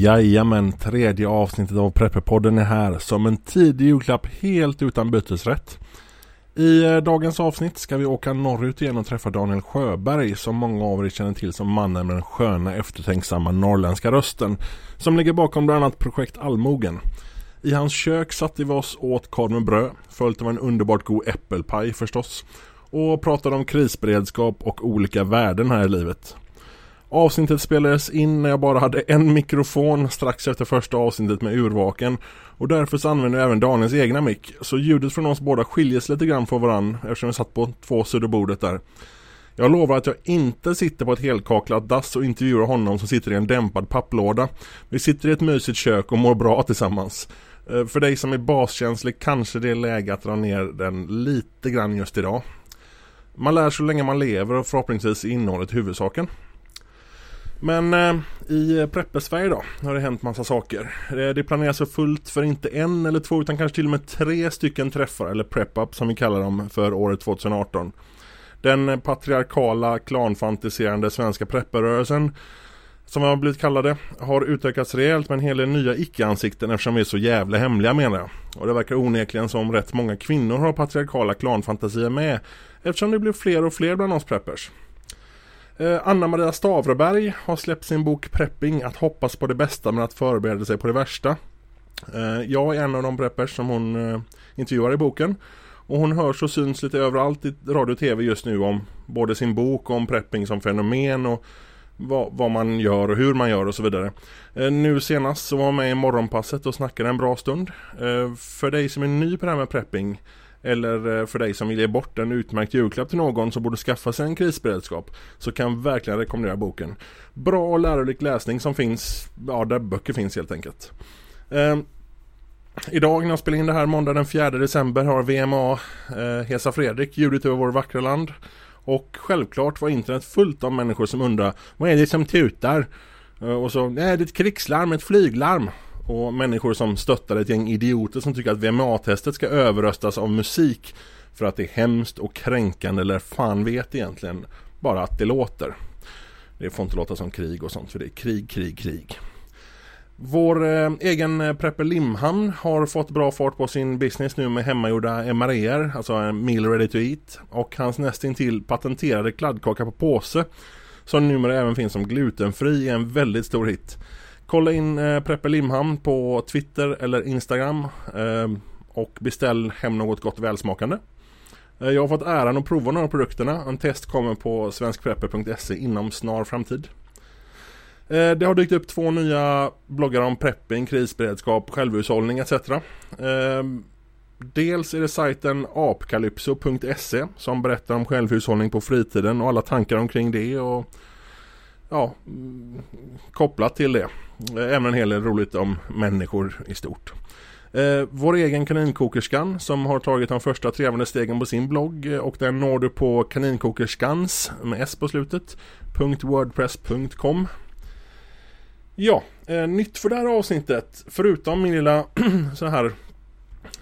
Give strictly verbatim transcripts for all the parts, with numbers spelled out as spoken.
Jajamän, tredje avsnittet av Preppepodden är här som en tidig julklapp helt utan bytesrätt. I dagens avsnitt ska vi åka norrut igen och träffa Daniel Sjöberg som många av er känner till som mannen med den sköna eftertänksamma norrländska rösten som ligger bakom bland annat Projekt Allmogen. I hans kök satt vi oss åt korv med bröd, följt av en underbart god äppelpaj förstås och pratade om krisberedskap och olika värden här i livet. Avsnittet spelades in när jag bara hade en mikrofon strax efter första avsnittet med urvaken och därför så använde jag även Daniels egna mick. Så ljudet från oss båda skiljer sig lite grann från varann eftersom vi satt på två sidor bordet där. Jag lovar att jag inte sitter på ett helkaklat dass och intervjuar honom som sitter i en dämpad papplåda. Vi sitter i ett mysigt kök och mår bra tillsammans. För dig som är baskänslig kanske det är läge att dra ner den lite grann just idag. Man lär så länge man lever och förhoppningsvis innehållet huvudsaken. Men eh, i Preppe-Sverige då har det hänt massa saker. Det, det planeras så fullt för inte en eller två utan kanske till och med tre stycken träffar eller prep-up som vi kallar dem för året tjugo arton. Den patriarkala klanfantiserande svenska prepperörelsen som har blivit kallade har utökats rejält med en hel del nya icke-ansikten eftersom vi är så jävla hemliga menar jag. Och det verkar onekligen som rätt många kvinnor har patriarkala klanfantasier med eftersom det blir fler och fler bland oss preppers. Anna-Maria Stavreberg har släppt sin bok Prepping, att hoppas på det bästa men att förbereda sig på det värsta. Jag är en av de preppers som hon intervjuar i boken. Och hon hörs och syns lite överallt i radio och tv just nu om både sin bok och om prepping som fenomen och vad, vad man gör och hur man gör och så vidare. Nu senast så var hon med i morgonpasset och snackade en bra stund. För dig som är ny på det här med prepping, eller för dig som vill ge bort en utmärkt julklapp till någon som borde skaffa sig en krisberedskap, så kan jag verkligen rekommendera boken. Bra och lärorik läsning som finns, ja, där böcker finns helt enkelt. Eh, idag när jag spelar in det här måndag den fjärde december har V M A, eh, Hesa Fredrik, ljudit över vår vackra land. Och självklart var internet fullt av människor som undrar, vad är det som tutar? Eh, och så, nej det är ett krigslarm, ett flyglarm. Och människor som stöttar ett gäng idioter som tycker att V M A-testet ska överröstas av musik för att det är hemskt och kränkande eller fan vet egentligen bara att det låter. Det får inte låta som krig och sånt för det är krig, krig, krig. Vår eh, egen Preppe Limhamn har fått bra fart på sin business nu med hemmagjorda M R E-er, alltså en meal ready to eat, och hans nästintill patenterade kladdkaka på påse som numera även finns som glutenfri är en väldigt stor hit. Kolla in eh, Preppe Limhamn på Twitter eller Instagram eh, och beställ hem något gott välsmakande. Eh, jag har fått äran att prova några av produkterna. En test kommer på svenskpreppe punkt se inom snar framtid. Eh, det har dykt upp två nya bloggar om prepping, krisberedskap, självhushållning et cetera. Eh, dels är det sajten apkalypso punkt se som berättar om självhushållning på fritiden och alla tankar omkring det och ja, kopplat till det. Även en hel del roligt om människor i stort. Eh, vår egen kaninkokerskan som har tagit de första trevande stegen på sin blogg och den når du på kaninkokerskans med s på slutet .wordpress punkt com. Ja, eh, nytt för det här avsnittet förutom min lilla så här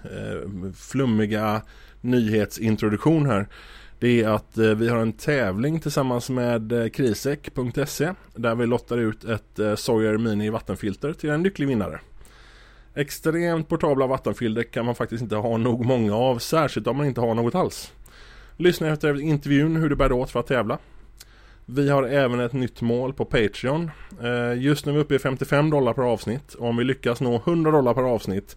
eh, flummiga nyhetsintroduktion här. Det är att vi har en tävling tillsammans med kriseck punkt se där vi lottar ut ett Sawyer Mini vattenfilter till en lycklig vinnare. Extremt portabla vattenfilter kan man faktiskt inte ha nog många av, särskilt om man inte har något alls. Lyssna efter intervjun hur det bär åt för att tävla. Vi har även ett nytt mål på Patreon. Just nu är vi uppe i femtiofem dollar per avsnitt och om vi lyckas nå hundra dollar per avsnitt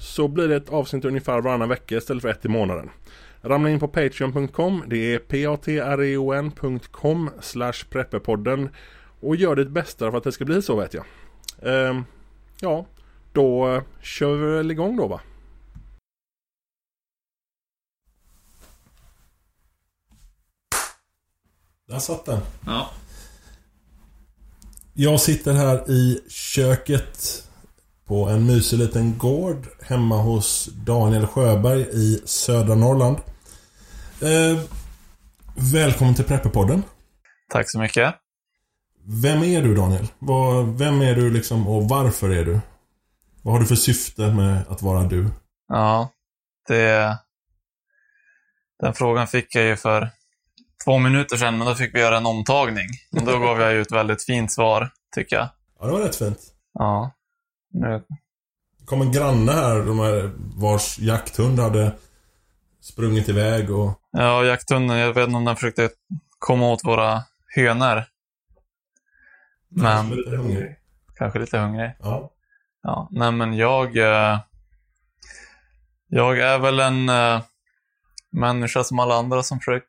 så blir det ett avsnitt ungefär varannan vecka istället för ett i månaden. Ramla in på patreon punkt com, det är patreon.com slash preppepodden och gör ditt bästa för att det ska bli så vet jag. Ehm, ja, då kör vi väl igång då va? Där satt den. Ja. Jag sitter här i köket på en mysig liten gård hemma hos Daniel Sjöberg i södra Norrland. Eh, välkommen till Preppepodden. Tack så mycket. Vem är du Daniel? Var, vem är du liksom och varför är du? Vad har du för syfte med att vara du? Ja, det, den frågan fick jag ju för två minuter sedan men då fick vi göra en omtagning. Och då gav jag ju ett väldigt fint svar tycker jag. Ja, det var rätt fint. Ja. Det kom en granne här, de här vars jakthund hade sprungit iväg och... Ja, jakthunden, jag vet inte om den försökte komma åt våra hönor. Men... Kanske lite hungrig. Kanske lite hungrig. Ja. Ja, nej men jag... Jag är väl en människa som alla andra som försöker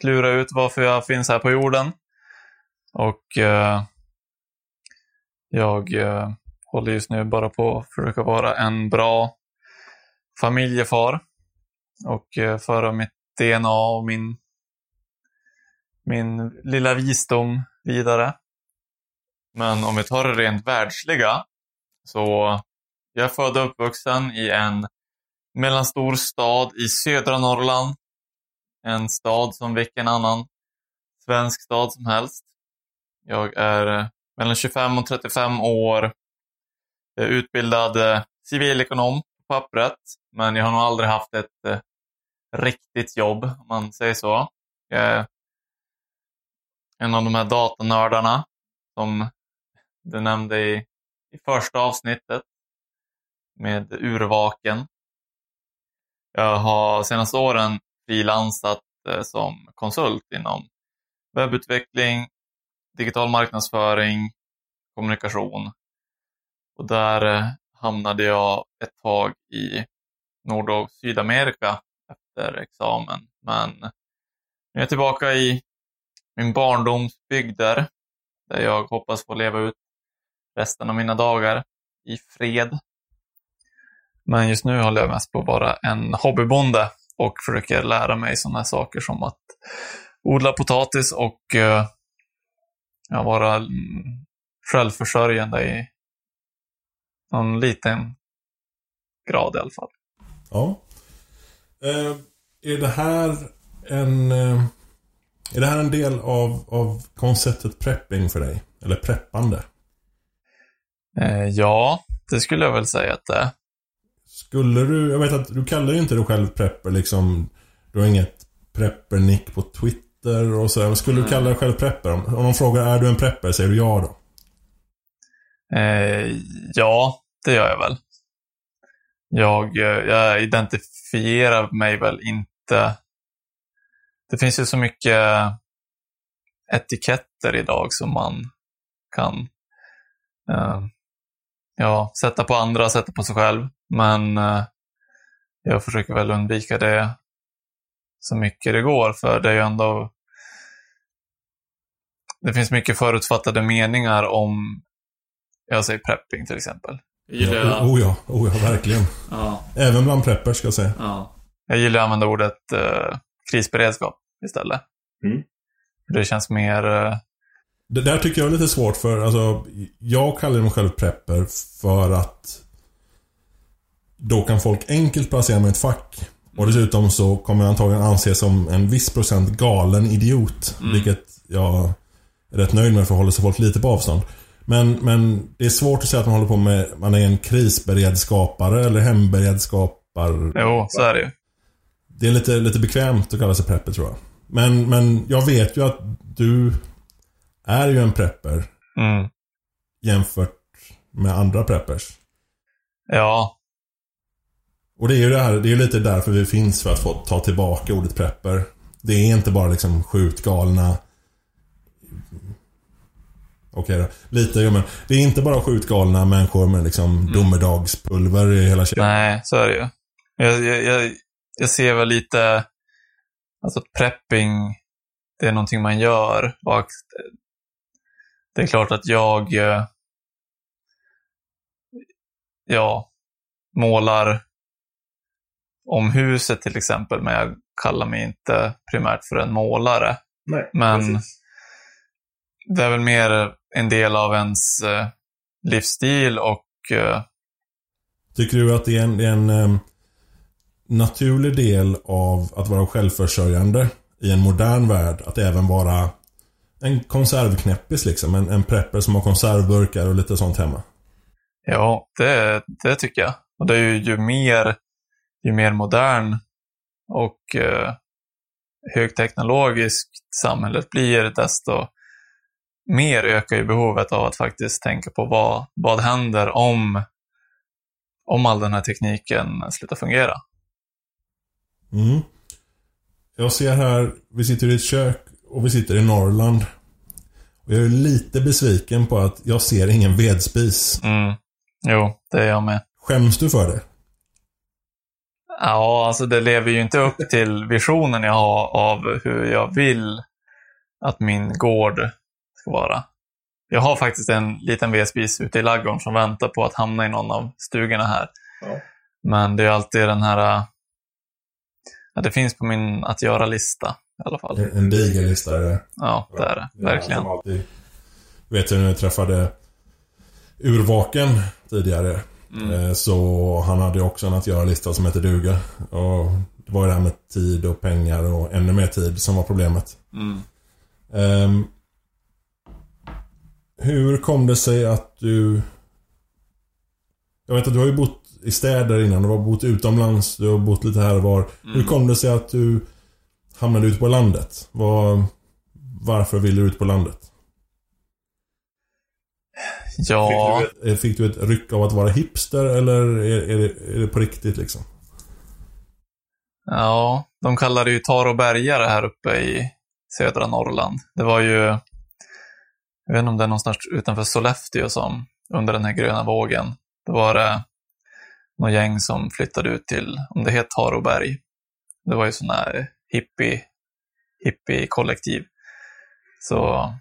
klura ut varför jag finns här på jorden. Och jag håller just nu bara på att försöka vara en bra familjefar. Och föra mitt D N A och min, min lilla visdom vidare. Men om vi tar det rent världsliga, så jag är född och uppvuxen i en mellanstor stad i södra Norrland. En stad som vilken annan svensk stad som helst. Jag är mellan tjugofem och trettiofem år. Jag är utbildad civilekonom på pappret, men jag har nog aldrig haft ett riktigt jobb, om man säger så. Jag är en av de här datanördarna som du nämnde i, i första avsnittet med urvaken. Jag har senaste åren frilansat som konsult inom webbutveckling, digital marknadsföring, kommunikation. Och där hamnade jag ett tag i Nord- och Sydamerika efter examen. Men nu är jag tillbaka i min barndomsbygder, där jag hoppas få leva ut resten av mina dagar i fred. Men just nu håller jag mest på att vara en hobbybonde och försöker lära mig sådana saker som att odla potatis och ja, vara självförsörjande i någon liten grad i alla fall. Ja. Eh, är det här en... Eh... Är det här en del av, av konceptet prepping för dig? Eller preppande? Eh, ja, det skulle jag väl säga att det. Skulle du... Jag vet att du kallar ju inte dig själv prepper, liksom. Du har inget preppernick på Twitter och sådär. Skulle du kalla dig själv prepper? Om, om de frågar, är du en prepper? Säger du ja då? Eh, ja, det gör jag väl. Jag, jag identifierar mig väl inte... Det finns ju så mycket etiketter idag som man kan eh, ja, sätta på andra, sätta på sig själv. Men eh, jag försöker väl undvika det så mycket det går. För det är ju ändå... Det finns mycket förutfattade meningar om, jag säger prepping till exempel. Jag gillar... ja, oh, oh ja, oh ja, verkligen. Ja. Även bland prepper ska jag säga. Ja. Jag gillar att använda ordet... Eh, krisberedskap istället. Mm. Det känns mer... Det där tycker jag är lite svårt för, alltså, jag kallar mig själv prepper för att då kan folk enkelt placera mig i ett fack. Och dessutom så kommer jag antagligen anses som en viss procent galen idiot. Mm. Vilket jag är rätt nöjd med, för att hålla sig folk lite på avstånd. Men, men det är svårt att säga att man håller på med, man är en krisberedskapare eller hemberedskapare. Jo, så är det ju. Det är lite, lite bekvämt att kalla sig prepper, tror jag. Men, men jag vet ju att du är ju en prepper. Mm. Jämfört med andra preppers. Ja. Och det är ju det här, det är ju lite därför vi finns, för att få ta tillbaka ordet prepper. Det är inte bara liksom skjutgalna... Okej då, lite, ja, men det är inte bara skjutgalna människor med liksom mm. domedagspulver i hela kedjan. Nej, så är det ju. Jag... jag, jag... Jag ser väl lite, alltså prepping, det är någonting man gör. Och det är klart att jag, ja, målar om huset till exempel, men jag kallar mig inte primärt för en målare. Nej, men precis. Det är väl mer en del av ens livsstil och... Tycker du att det är en... en naturlig del av att vara självförsörjande i en modern värld, att även vara en konservknäppis liksom, en, en prepper som har konservburkar och lite sånt hemma? Ja, det, det tycker jag. Och det är ju, ju mer ju mer modern och eh, högteknologiskt samhället blir, desto mer ökar ju behovet av att faktiskt tänka på vad, vad händer om, om all den här tekniken slutar fungera. Mm. Jag ser här, vi sitter i ett kök och vi sitter i Norrland. Och jag är lite besviken på att jag ser ingen vedspis. Mm. Jo, det är jag med. Skäms du för det? Ja, alltså det lever ju inte upp till visionen jag har av hur jag vill att min gård ska vara. Jag har faktiskt en liten vedspis ute i laggården som väntar på att hamna i någon av stugorna här. Ja. Men det är alltid den här... Ja, det finns på min att göra-lista i alla fall. En diger lista är det. Ja, det är det. Verkligen. Jag alltid, vet du, när jag träffade Urvaken tidigare... Mm. Så han hade också en att göra-lista som heter duga. Och det var ju det här med tid och pengar och ännu mer tid som var problemet. Mm. um, Hur kom det sig att du... Jag vet att du har ju bott i städer innan. Du har bott utomlands, du har bott lite här och var. Mm. Hur kom det sig att du hamnade ut på landet? Var... Varför ville du ut på landet? Ja. Fick du, ett, fick du ett ryck av att vara hipster eller är, är, det, är det på riktigt liksom? Ja, de kallar det ju tar och bergare här uppe i södra Norrland. Det var ju, jag vet inte om det är någonstans utanför Sollefteå som under den här gröna vågen. Då var det någon gäng som flyttade ut till, om det heter tar och berg. Det var ju sån här hippie, hippie kollektiv. Så...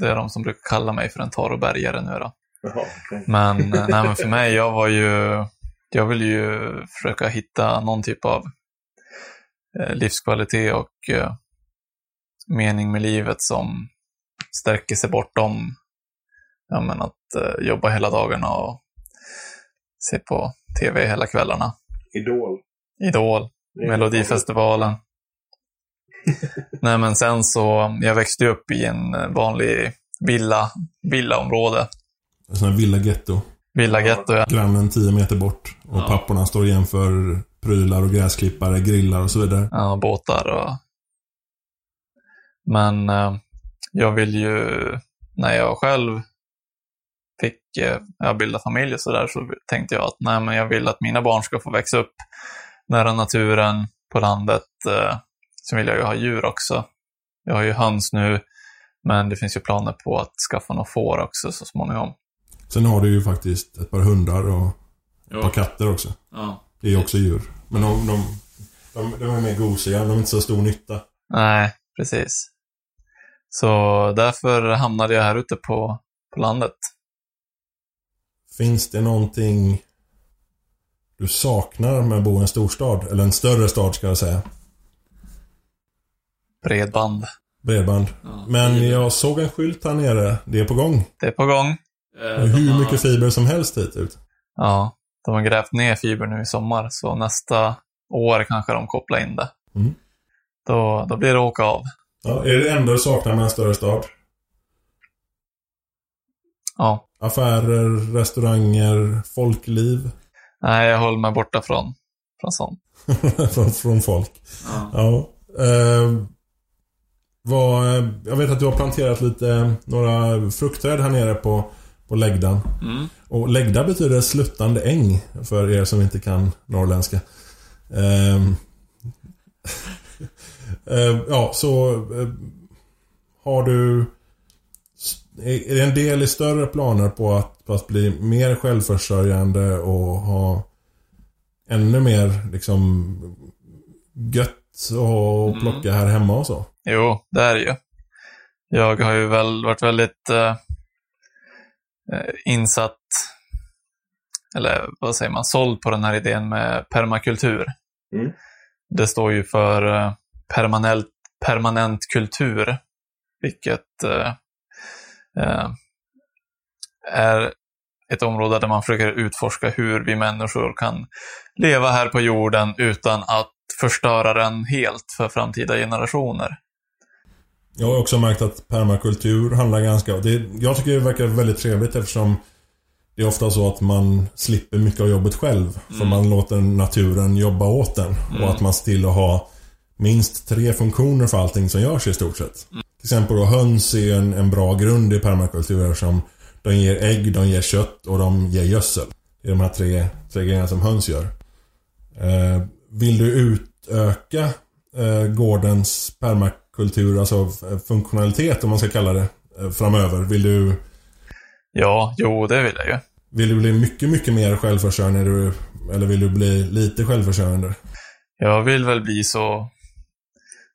Det är de som brukar kalla mig för en tarobergare nu då. Jaha, okay. Men, nej, men för mig, jag var ju... Jag ville ju försöka hitta någon typ av eh, livskvalitet och eh, mening med livet som stärker sig bortom ja, men att eh, jobba hela dagarna och se på tv hela kvällarna. Idol. Idol. Melodifestivalen. Nej, men sen så jag växte upp i en vanlig villa villaområde. En sån här villagetto. Villagetto, ja. Grannen tio meter bort och ja. Papporna står igen för prylar och gräsklippare, grillar och så vidare. Ja, båtar och... Men eh, jag vill ju när jag själv fick eh, jag bilda familj och så där så tänkte jag att nej, men jag vill att mina barn ska få växa upp nära naturen på landet. Eh, Sen vill jag ju ha djur också. Jag har ju höns nu, men det finns ju planer på att skaffa några får också så småningom. Sen har du ju faktiskt ett par hundar och ett jo. Par katter också. Ja. Det är ju också djur. Men de, de, de, de är mer gosiga, de är inte så stor nytta. Nej, precis. Så därför hamnade jag här ute på, på landet. Finns det någonting du saknar med att bo i en storstad? Eller en större stad ska jag säga. Bredband. Bredband. Ja, men fiber. Jag såg en skylt här nere. Det är på gång. Det är på gång. Eh, hur mycket har... fiber som helst hit ut. Ja, de har grävt ner fiber nu i sommar. Så nästa år kanske de kopplar in det. Mm. Då, då blir det åka av. Ja, är det ändå du saknar med en större stad? Ja. Affärer, restauranger, folkliv? Nej, jag håller mig borta från, från sånt. från, från folk. Ja. ja. Uh, var, jag vet att du har planterat lite några fruktträd här nere på, på läggdan. Mm. Och läggda betyder sluttande äng för er som inte kan norrländska. Uh, uh, ja, så uh, har du är det en del i större planer på att, på att bli mer självförsörjande och ha ännu mer liksom gött och plocka här hemma och så? Jo, det är ju. Jag har ju väl varit väldigt eh, insatt eller vad säger man, såld på den här idén med permakultur. Mm. Det står ju för eh, permanent, permanent kultur, vilket eh, eh, är ett område där man försöker utforska hur vi människor kan leva här på jorden utan att förstöra den helt för framtida generationer. Jag har också märkt att permakultur handlar ganska... Det, jag tycker det verkar väldigt trevligt eftersom det är ofta så att man slipper mycket av jobbet själv. Mm. För man låter naturen jobba åt den. Mm. Och att man stilla har minst tre funktioner för allting som görs i stort sett. Mm. till exempel då, höns är en, en bra grund i permakultur som de ger ägg, de ger kött och de ger gödsel. Det är de här tre, tre grejerna som höns gör. Eh, vill du utöka eh, gårdens permakultur, alltså funktionalitet om man ska kalla det, eh, framöver? Vill du... Ja, jo det vill jag ju. Vill du bli mycket, mycket mer självförsörjande eller vill du bli lite självförsörjande? Jag vill väl bli så,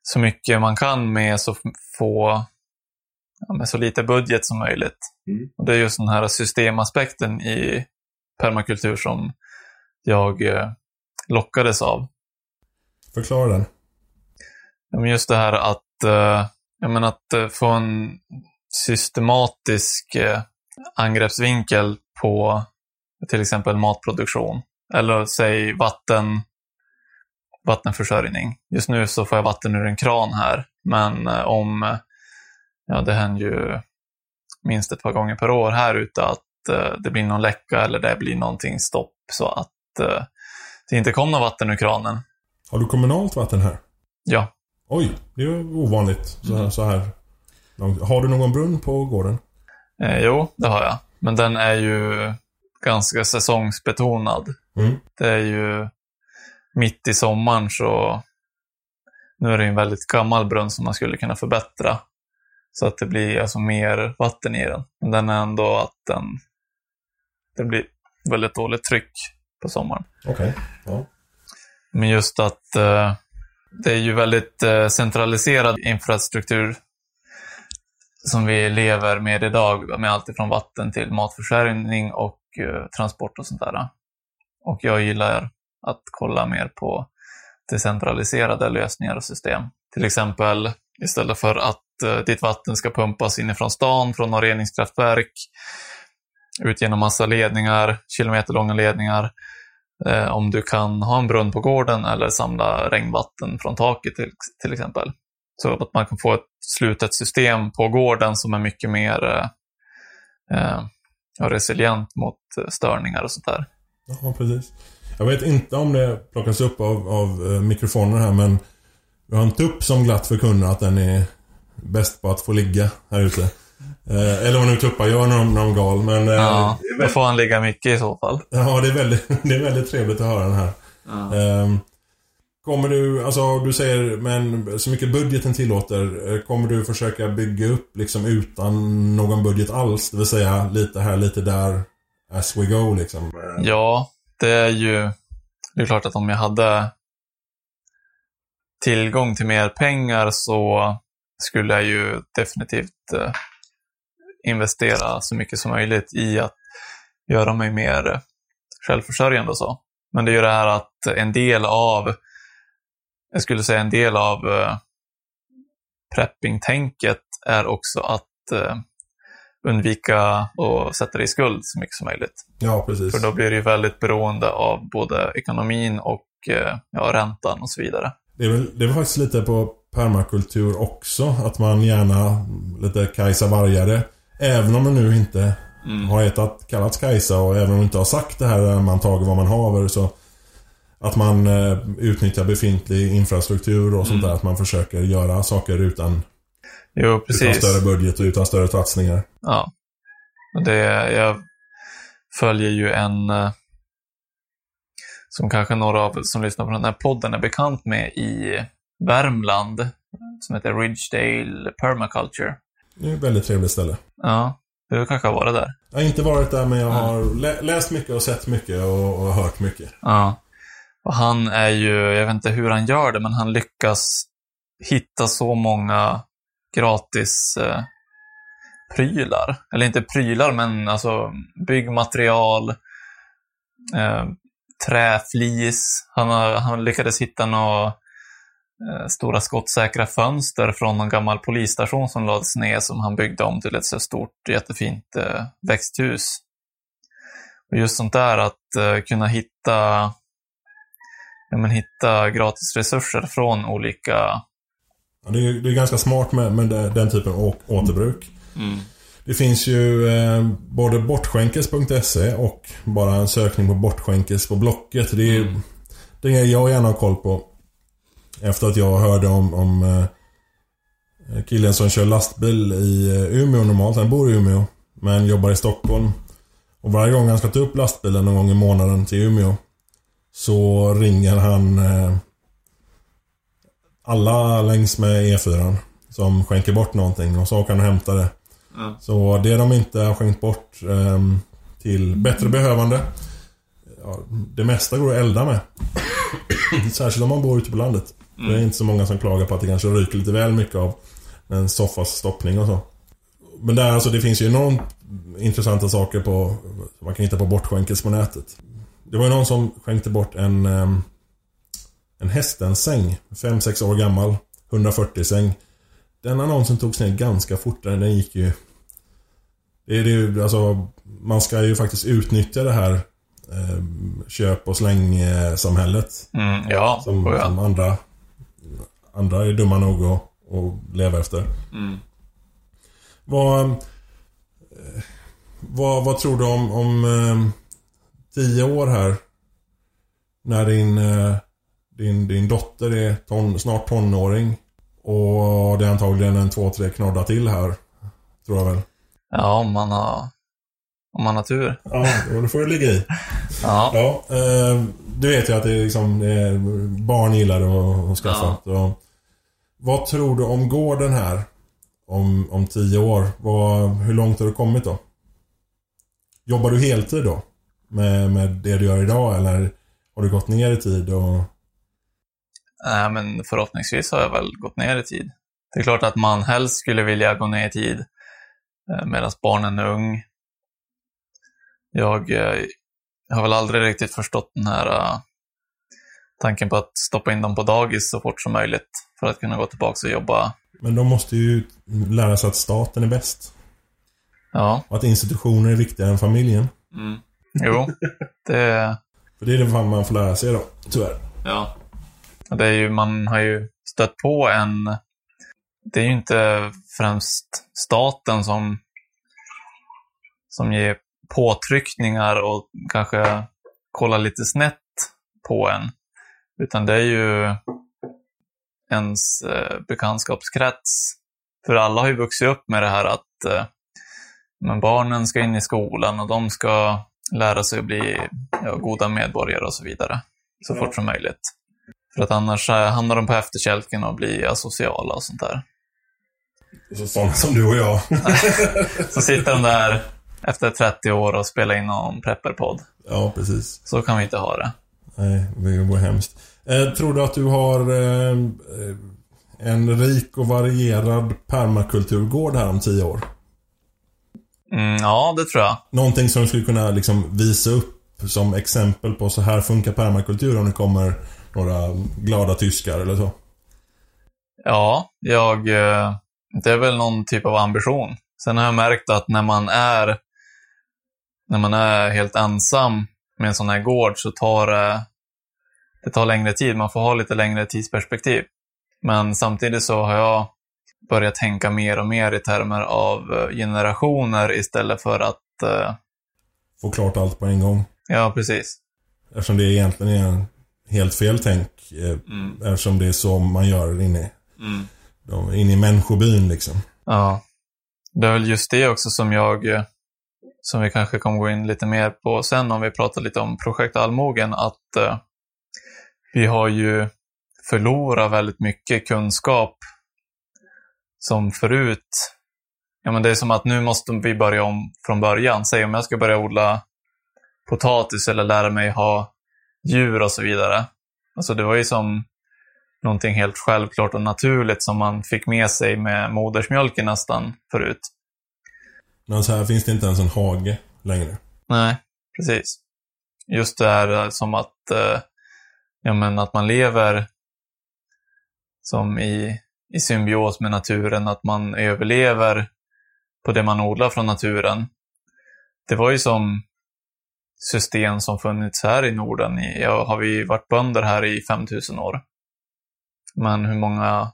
så mycket man kan med så, få, med så lite budget som möjligt. Mm. Och det är just den här systemaspekten i permakultur som jag lockades av. Förklara den. Men just det här att, jag menar, att få en systematisk angreppsvinkel på till exempel matproduktion eller säg vatten, vattenförsörjning. Just nu så får jag vatten ur en kran här, men om, ja, det händer ju minst ett par gånger per år här ute att eh, det blir någon läcka eller det blir någonting stopp så att eh, det inte kommer vatten ur kranen. Har du kommunalt vatten här? Ja. Oj, det är ju ovanligt så här, mm. så här. Har du någon brunn på gården? Eh, jo, det har jag. Men den är ju ganska säsongsbetonad. Mm. Det är ju mitt i sommaren så nu är det en väldigt gammal brunn som man skulle kunna förbättra. Så att det blir alltså mer vatten i den. Men den är ändå att den, det blir väldigt dåligt tryck på sommaren. Okej. Ja. Men just att eh, det är ju väldigt eh, centraliserad infrastruktur som vi lever med idag, med allt ifrån vatten till matförsörjning och eh, transport och sånt där. Och jag gillar att kolla mer på decentraliserade lösningar och system. Till exempel istället för att eh, ditt vatten ska pumpas inifrån stan, från några reningskraftverk, ut genom massa ledningar, kilometerlånga ledningar. Eh, om du kan ha en brunn på gården eller samla regnvatten från taket till, till exempel. Så att man kan få ett slutet system på gården som är mycket mer eh, resilient mot störningar och sånt där. Ja, precis. Jag vet inte om det plockas upp av, av eh, mikrofoner här, men vi har en tupp som glatt förkunnar att den är bäst på att få ligga här ute. Eh, eller om nu tuppar gör någon, någon gal. Men, eh, ja, då får han ligga mycket i så fall. Ja, det är väldigt, det är väldigt trevligt att höra den här. Ja. Eh, Kommer du, alltså du säger, men så mycket budgeten tillåter, kommer du försöka bygga upp liksom utan någon budget alls? Det vill säga lite här, lite där, as we go liksom. Ja, det är ju, det är klart att om jag hade tillgång till mer pengar så skulle jag ju definitivt investera så mycket som möjligt i att göra mig mer självförsörjande och så. Men det är ju det här att en del av Jag skulle säga en del av eh, prepping-tänket är också att eh, undvika och sätta dig i skuld så mycket som möjligt. Ja, precis. För då blir det ju väldigt beroende av både ekonomin och eh, ja, räntan och så vidare. Det är väl, det är faktiskt lite på permakultur också, att man gärna lite Kajsa-vargare, även om man nu inte mm. har hetat, kallats Kajsa och även om man inte har sagt det här man tagit vad man haver så... Att man eh, utnyttjar befintlig infrastruktur och sånt mm. där. Att man försöker göra saker utan, jo, utan större budget och utan större satsningar. Ja. Det, jag följer ju en eh, som kanske några av som lyssnar på den här podden är bekant med i Värmland. Som heter Ridgedale Permaculture. Det är ett väldigt trevligt ställe. Ja, du kanske har varit där. Jag har inte varit där men jag har mm. lä- läst mycket och sett mycket och, och hört mycket. Ja. Och han är ju, jag vet inte hur han gör det, men han lyckas hitta så många gratis eh, prylar. Eller inte prylar, men alltså byggmaterial, eh, träflis. Han, har, han lyckades hitta några eh, stora skottsäkra fönster från en gammal polisstation som lades ner som han byggde om till ett så stort, jättefint eh, växthus. Och just sånt där att eh, kunna hitta... Ja, men hitta gratis resurser från olika... Ja, det, är, det är ganska smart med, med den typen av å- återbruk. Mm. Det finns ju eh, både bortskänkes punkt se och bara en sökning på bortskänkes på Blocket. Det är mm. det jag gärna har koll på efter att jag hörde om, om killen som kör lastbil i Umeå normalt, han bor i Umeå men jobbar i Stockholm, och varje gång han ska ta upp lastbilen någon gång i månaden till Umeå så ringer han alla längs med E fyra som skänker bort någonting, och så kan han hämta det. Mm. Så det de inte har skänkt bort till bättre behövande, ja, det mesta går att elda med. Särskilt om man bor ute på landet. Mm. Det är inte så många som klagar på att det kanske ryker lite väl mycket av en soffas stoppning och så. Men där, alltså, det finns ju enormt intressanta saker på, man kan hitta på bortskänkes på nätet. Det var ju någon som skänkte bort en, en hästensäng, fem sex år gammal, hundrafyrtio säng. Den annonsen togs ner ganska fort. Den gick ju, det är ju, alltså, man ska ju faktiskt utnyttja det här köp- och släng-samhället. Mm, ja, som, ja. som andra andra är dumma nog att, att leva efter. Mm. Vad, vad, vad tror du om, om tio år här, när din, din, din dotter är ton, snart tonåring, och det är antagligen en två, tre knodda till här, tror jag väl. Ja, om man har Om man har tur. Ja, då får det ligga i. Ja. Ja, eh, du vet ju att det är liksom, det är barn gillar det att skaffa. Ja. Och vad tror du om gården här om, om tio år? Vad, hur långt har du kommit då? Jobbar du heltid då? Med, med det du gör idag? Eller har du gått ner i tid? Och... Nej, men förhoppningsvis har jag väl gått ner i tid. Det är klart att man helst skulle vilja gå ner i tid medan barnen är ung. Jag har väl aldrig riktigt förstått den här tanken på att stoppa in dem på dagis så fort som möjligt för att kunna gå tillbaka och jobba. Men de måste ju lära sig att staten är bäst. Ja. Och att institutioner är viktigare än familjen. Mm. Jo, det... För det är det man får lära sig då, tyvärr. Ja. Det är ju, man har ju stött på en... Det är ju inte främst staten som, som ger påtryckningar och kanske kolla lite snett på en, utan det är ju ens eh, bekantskapskrets, för alla har ju vuxit upp med det här att eh, men barnen ska in i skolan och de ska lära sig att bli ja, goda medborgare och så vidare så fort som möjligt, för att annars eh, hamnar de på efterkälken och blir asociala och sånt där, så sånt som du och jag. Så sitter de där efter trettio år och spela in någon prepperpodd. Ja, precis. Så kan vi inte ha det. Nej, det går hemskt. Eh, tror du att du har eh, en rik och varierad permakulturgård här om tio år? Mm, ja, det tror jag. Någonting som du skulle kunna liksom visa upp som exempel på så här funkar permakultur, om det kommer några glada tyskar eller så? Ja, jag, eh, det är väl någon typ av ambition. Sen har jag märkt att när man är När man är helt ensam med en sån här gård, så tar det, det tar längre tid. Man får ha lite längre tidsperspektiv. Men samtidigt så har jag börjat tänka mer och mer i termer av generationer istället för att eh... få klart allt på en gång. Ja, precis. Eftersom det egentligen är helt fel tänk. Mm. Eftersom det är så man gör inne, mm. de, inne i människobyn liksom. Ja. Det är väl just det också som jag... som vi kanske kommer gå in lite mer på sen om vi pratar lite om projekt Allmogen, att eh, vi har ju förlorat väldigt mycket kunskap som förut. Ja, men det är som att nu måste vi börja om från början. Säg om jag ska börja odla potatis eller lära mig ha djur och så vidare. Alltså det var ju som någonting helt självklart och naturligt som man fick med sig med modersmjölken nästan förut. Men så här finns det inte ens en hage längre. Nej, precis. Just det här som att, ja, men att man lever som i, i symbios med naturen, att man överlever på det man odlar från naturen. Det var ju som system som funnits här i Norden. Ja, har vi varit bönder här i femtusen år? Men hur många...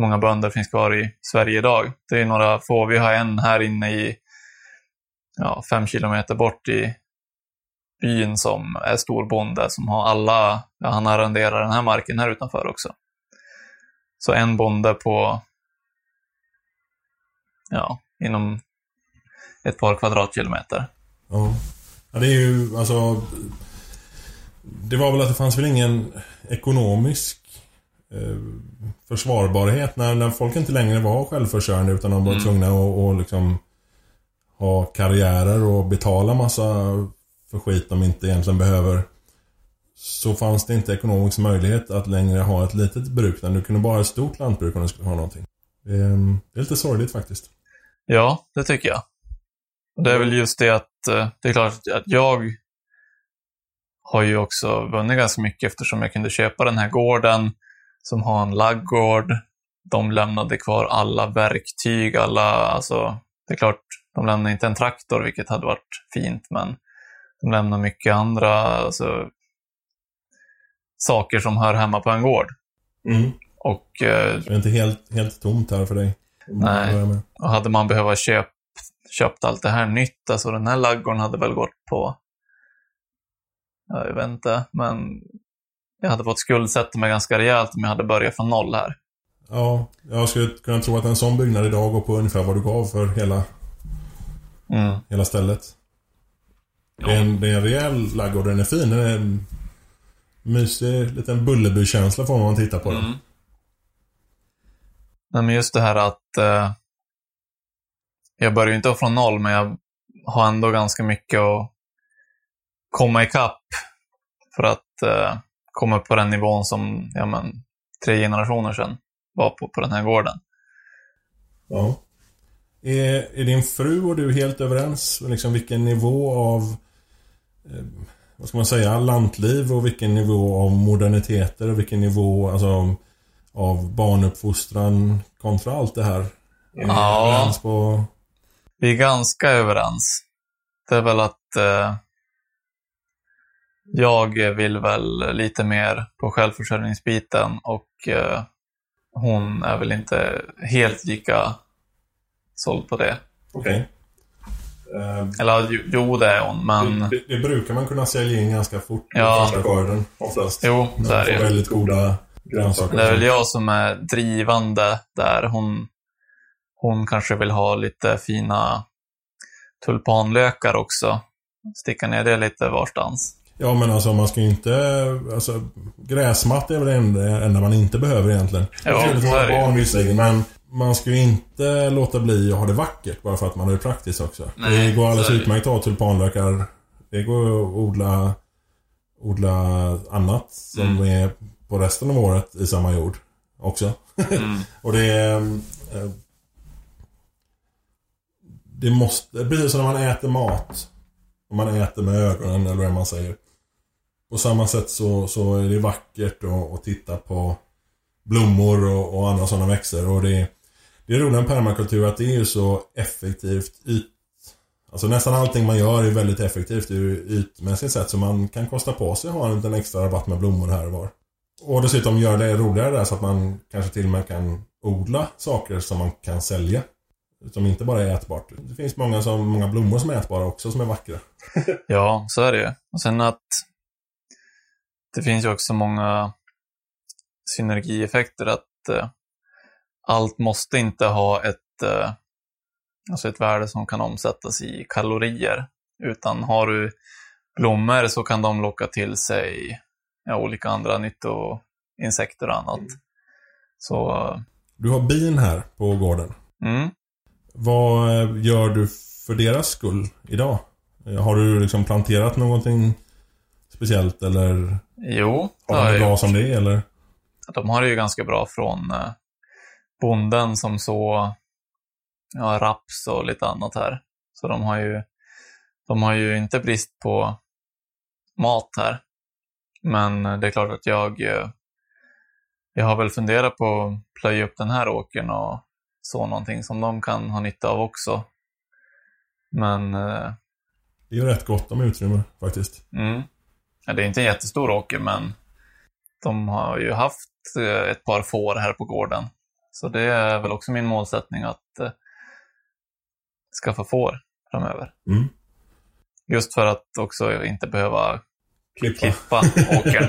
många bönder finns kvar i Sverige idag. Det är några få. Vi har en här inne i ja, fem kilometer bort i byn som är storbonde, som har alla, ja, han arrenderar den här marken här utanför också. Så en bonde på ja, inom ett par kvadratkilometer. Ja, ja det är ju alltså, det var väl att det fanns väl ingen ekonomisk eh, försvarbarhet när, när folk inte längre var självförsörjande utan de var mm. tvungna att och liksom ha karriärer och betala massa för skit de inte egentligen behöver, så fanns det inte ekonomisk möjlighet att längre ha ett litet bruk, när du kunde bara ha ett stort lantbruk om du skulle ha någonting. Det är, det är lite sorgligt faktiskt. Ja, det tycker jag. Det är väl just det att det är klart att jag har ju också vunnit ganska mycket eftersom jag kunde köpa den här gården som har en laggård. De lämnade kvar alla verktyg, alla, alltså det är klart de lämnade inte en traktor vilket hade varit fint, men de lämnar mycket andra alltså, saker som hör hemma på en gård. Mm. Och, eh, det är inte helt, helt tomt här för dig. Nej, och hade man behövt köp, köpt allt det här nytt, alltså den här laggården hade väl gått på, jag vet inte, men jag hade fått skuldsätta mig ganska rejält om jag hade börjat från noll här. Ja, jag skulle kunna tro att en sån byggnad idag går på ungefär vad du gav för hela, mm. hela stället. Det är, en, det är en rejäl laggård, den är fin. Den är en mysig liten bullerbykänsla får man titta på den. Mm. Nej, men just det här att eh, jag börjar ju inte från noll, men jag har ändå ganska mycket att komma ikapp för att eh, komma upp på den nivån som ja, men, tre generationer sedan var på, på den här gården. Ja. Är, är din fru och du helt överens liksom vilken nivå av eh, vad ska man säga, lantliv och vilken nivå av moderniteter och vilken nivå alltså, av barnuppfostran kontra allt det här? Är ja, överens på... vi är ganska överens. Det är väl att eh, jag vill väl lite mer på självförsörjningsbiten och eh, hon är väl inte helt lika såld på det. Okej. Okay. Uh, Eller jo, jo, det är hon, men... Det, det, det brukar man kunna sälja in ganska fort. Ja. Skörden, oftast. Jo, det är det. Väldigt goda grönsaker. Det är väl jag som är drivande där. Hon, hon kanske vill ha lite fina tulpanlökar också. Sticka ner det lite varstans. Ja, men alltså man ska ju inte... Alltså, gräsmatt är väl det enda, enda man inte behöver egentligen. Jo, det är barn, visserligen, men... Man ska ju inte låta bli att ha det vackert bara för att man har det praktiskt också. Nej, det går alldeles utmärkt att ha tulpanlökar. Det går att odla, odla annat som mm. är på resten av året i samma jord också. Mm. Och det det måste, precis som när man äter mat, om man äter med ögonen eller vad man säger. På samma sätt så, så är det vackert att titta på blommor och, och andra sådana växter, och det, det är roligt med permakultur att det är ju så effektivt yt, alltså nästan allting man gör är väldigt effektivt ur ytmässigt sätt, så man kan kosta på sig att ha en, en extra rabatt med blommor här och var, och dessutom gör det roligare där så att man kanske till och med kan odla saker som man kan sälja som inte bara är ätbart. Det finns många, som, många blommor som är ätbara också som är vackra. Ja, så är det ju. Och sen att det finns ju också många synergieffekter att eh, allt måste inte ha ett eh, alltså ett värde som kan omsättas i kalorier, utan har du blommor så kan de locka till sig ja, olika andra nyttoinsekter och annat. Mm. Så eh, du har bin här på gården. Mm. Vad gör du för deras skull idag? Har du liksom planterat någonting speciellt eller? Jo, det har jag bra gjort. Som det är, eller? De har det ju ganska bra från bonden som så ja, raps och lite annat här. Så de har ju de har ju inte brist på mat här. Men det är klart att jag jag har väl funderat på att plöja upp den här åkern och så någonting som de kan ha nytta av också. Men det är ju rätt gott om utrymme faktiskt. Mm. Ja, det är inte en jättestor åker, men de har ju haft ett par får här på gården. Så det är väl också min målsättning att eh, skaffa får framöver. Mm. Just för att också inte behöva klippa, klippa åkern.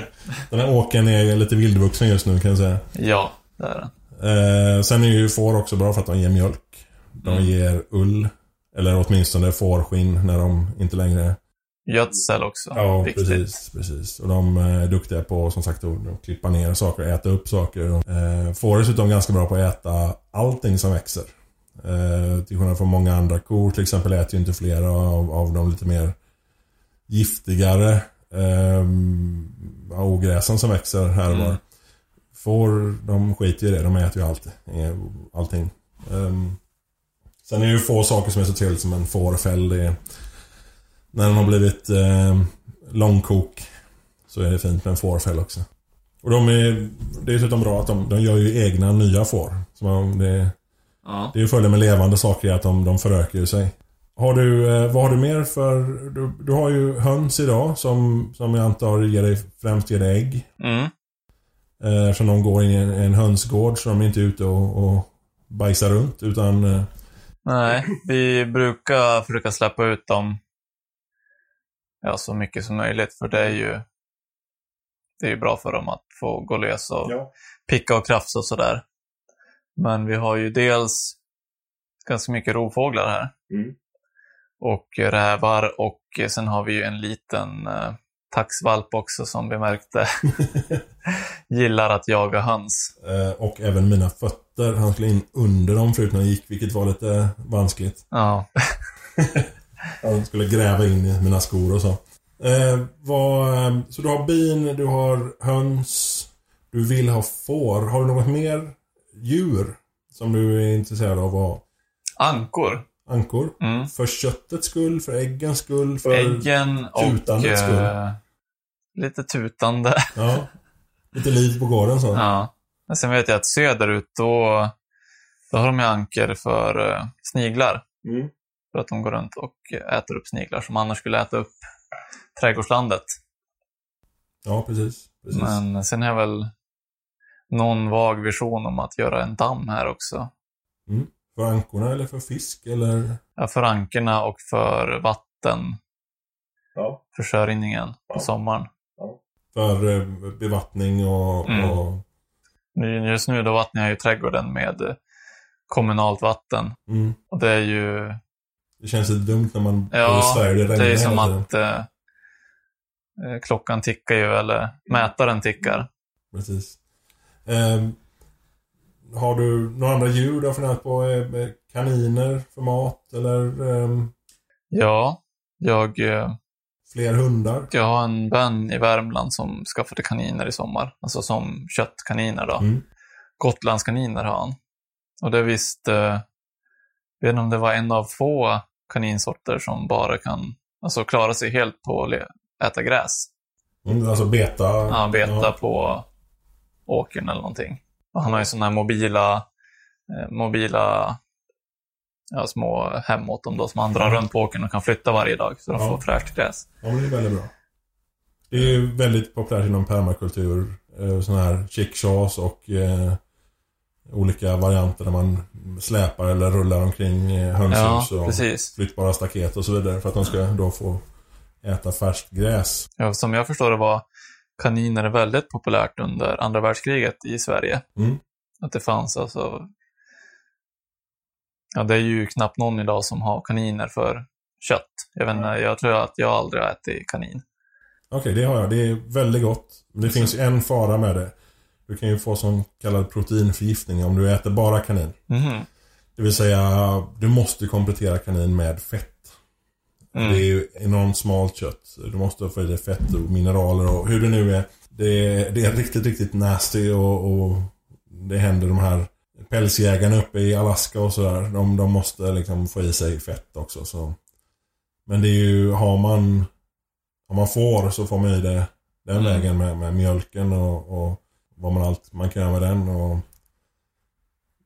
Den här åkern är lite vildvuxen just nu kan jag säga. Ja, det är den. Eh, sen är ju får också bra för att de ger mjölk. De mm. ger ull, eller åtminstone fårskinn när de inte längre... Gödsel också. Ja, viktigt. precis, precis. Och de är duktiga på, som sagt, att klippa ner saker, äta upp saker. Får dessutom ganska bra på att äta allting som växer. Till skillnad från många andra kor, till exempel, äter ju inte flera av, av de lite mer giftigare ogräsen som växer här och var. Mm. Får, de skiter i det, de äter ju allt, allting. Sen är det ju få saker som är så trevligt som en fårfäll. Det är, när den har blivit eh, långkok, så är det fint med en fårfäll också. Och de är, det är dessutom bra att de, de gör ju egna nya får. Så man, det, ja. det är ju följer med levande saker i att de, de föröker sig. Har du, eh, vad har du mer för... Du, du har ju höns idag som, som jag antar ger dig, främst ger dig ägg. Mm. Eh, som de går in i en, en hönsgård, så de är inte ute och, och bajsar runt, utan... Eh... Nej, vi brukar försöka släppa ut dem. Ja, så mycket som möjligt, för det är ju det är ju bra för dem att få gå lös och ja. picka och krafsa och sådär. Men vi har ju dels ganska mycket rovfåglar här. Mm. Och rävar, och sen har vi ju en liten eh, taxvalp också, som vi märkte gillar att jaga höns. Eh, och även mina fötter, han skulle in under dem förut när han gick, vilket var lite vanskligt. Ja. Jag skulle gräva in i mina skor och så. Eh, vad, så du har bin, du har höns, du vill ha får. Har du något mer djur som du är intresserad av att ha? Ankor. Ankor? Mm. För köttets skull, för äggens skull, för äggen tutandets och, skull. Eh, lite tutande. Ja, lite liv på gården så. Ja. Men sen vet jag att söderut då, då har de ju anker för eh, sniglar. Mm. För att de går runt och äter upp sniglar som annars skulle äta upp trädgårdslandet. Ja, precis, precis. Men sen har jag väl någon vag vision om att göra en damm här också. Mm. För ankorna eller för fisk? Eller? Ja, för ankorna och för vatten. Ja. Försörjningen ja. på sommaren. Ja. För bevattning och... Mm. och... Just nu då vattnar jag ju trädgården med kommunalt vatten. Mm. Och det är ju... Det känns lite dumt när man... Ja, det, det, det är som att eh, klockan tickar ju, eller mätaren tickar. Precis. Eh, har du några andra djur du har funderat på? Kaniner för mat, eller... Eh, ja, jag... Eh, fler hundar? Jag har en vän i Värmland som skaffade kaniner i sommar. Alltså som köttkaniner då. Mm. Gotlandskaniner har han. Och det visst... Eh, jag vet inte om det var en av få kaninsorter som bara kan alltså klara sig helt på att äta gräs. Mm, alltså beta? Ja, beta ja. på åkern eller någonting. Och han har ju sådana här mobila, eh, mobila ja, små hem åt dem då, som han drar runt på åkern och kan flytta varje dag, så de ja. får fräscht gräs. Ja, det är väldigt bra. Det är ju väldigt populärt inom permakultur. Sådana här chicksaws och... Eh... olika varianter där man släpar eller rullar omkring hönshus ja, och precis. flyttbara staket och så vidare, för att de ska då få äta färskt gräs. Ja, som jag förstår det var kaniner väldigt populärt under andra världskriget i Sverige. Mm. Att det fanns alltså... Ja, det är ju knappt någon idag som har kaniner för kött. Jag vet inte, jag tror att jag aldrig har ätit kanin. Okej, okay, det har jag. Det är väldigt gott. Det precis. finns en fara med det. Du kan ju få som kallad proteinförgiftning om du äter bara kanin. Mm. Det vill säga, du måste komplettera kanin med fett. Mm. Det är ju enormt smalt kött. Du måste få i dig fett och mineraler och hur det nu är. Det är, det är riktigt, riktigt nasty och, och det händer de här pälsjägarna uppe i Alaska och sådär. De, de måste liksom få i sig fett också. Så. Men det är ju, har man, om man får så får man i det den mm. vägen med, med mjölken och, och vad man allt man kan göra med den, och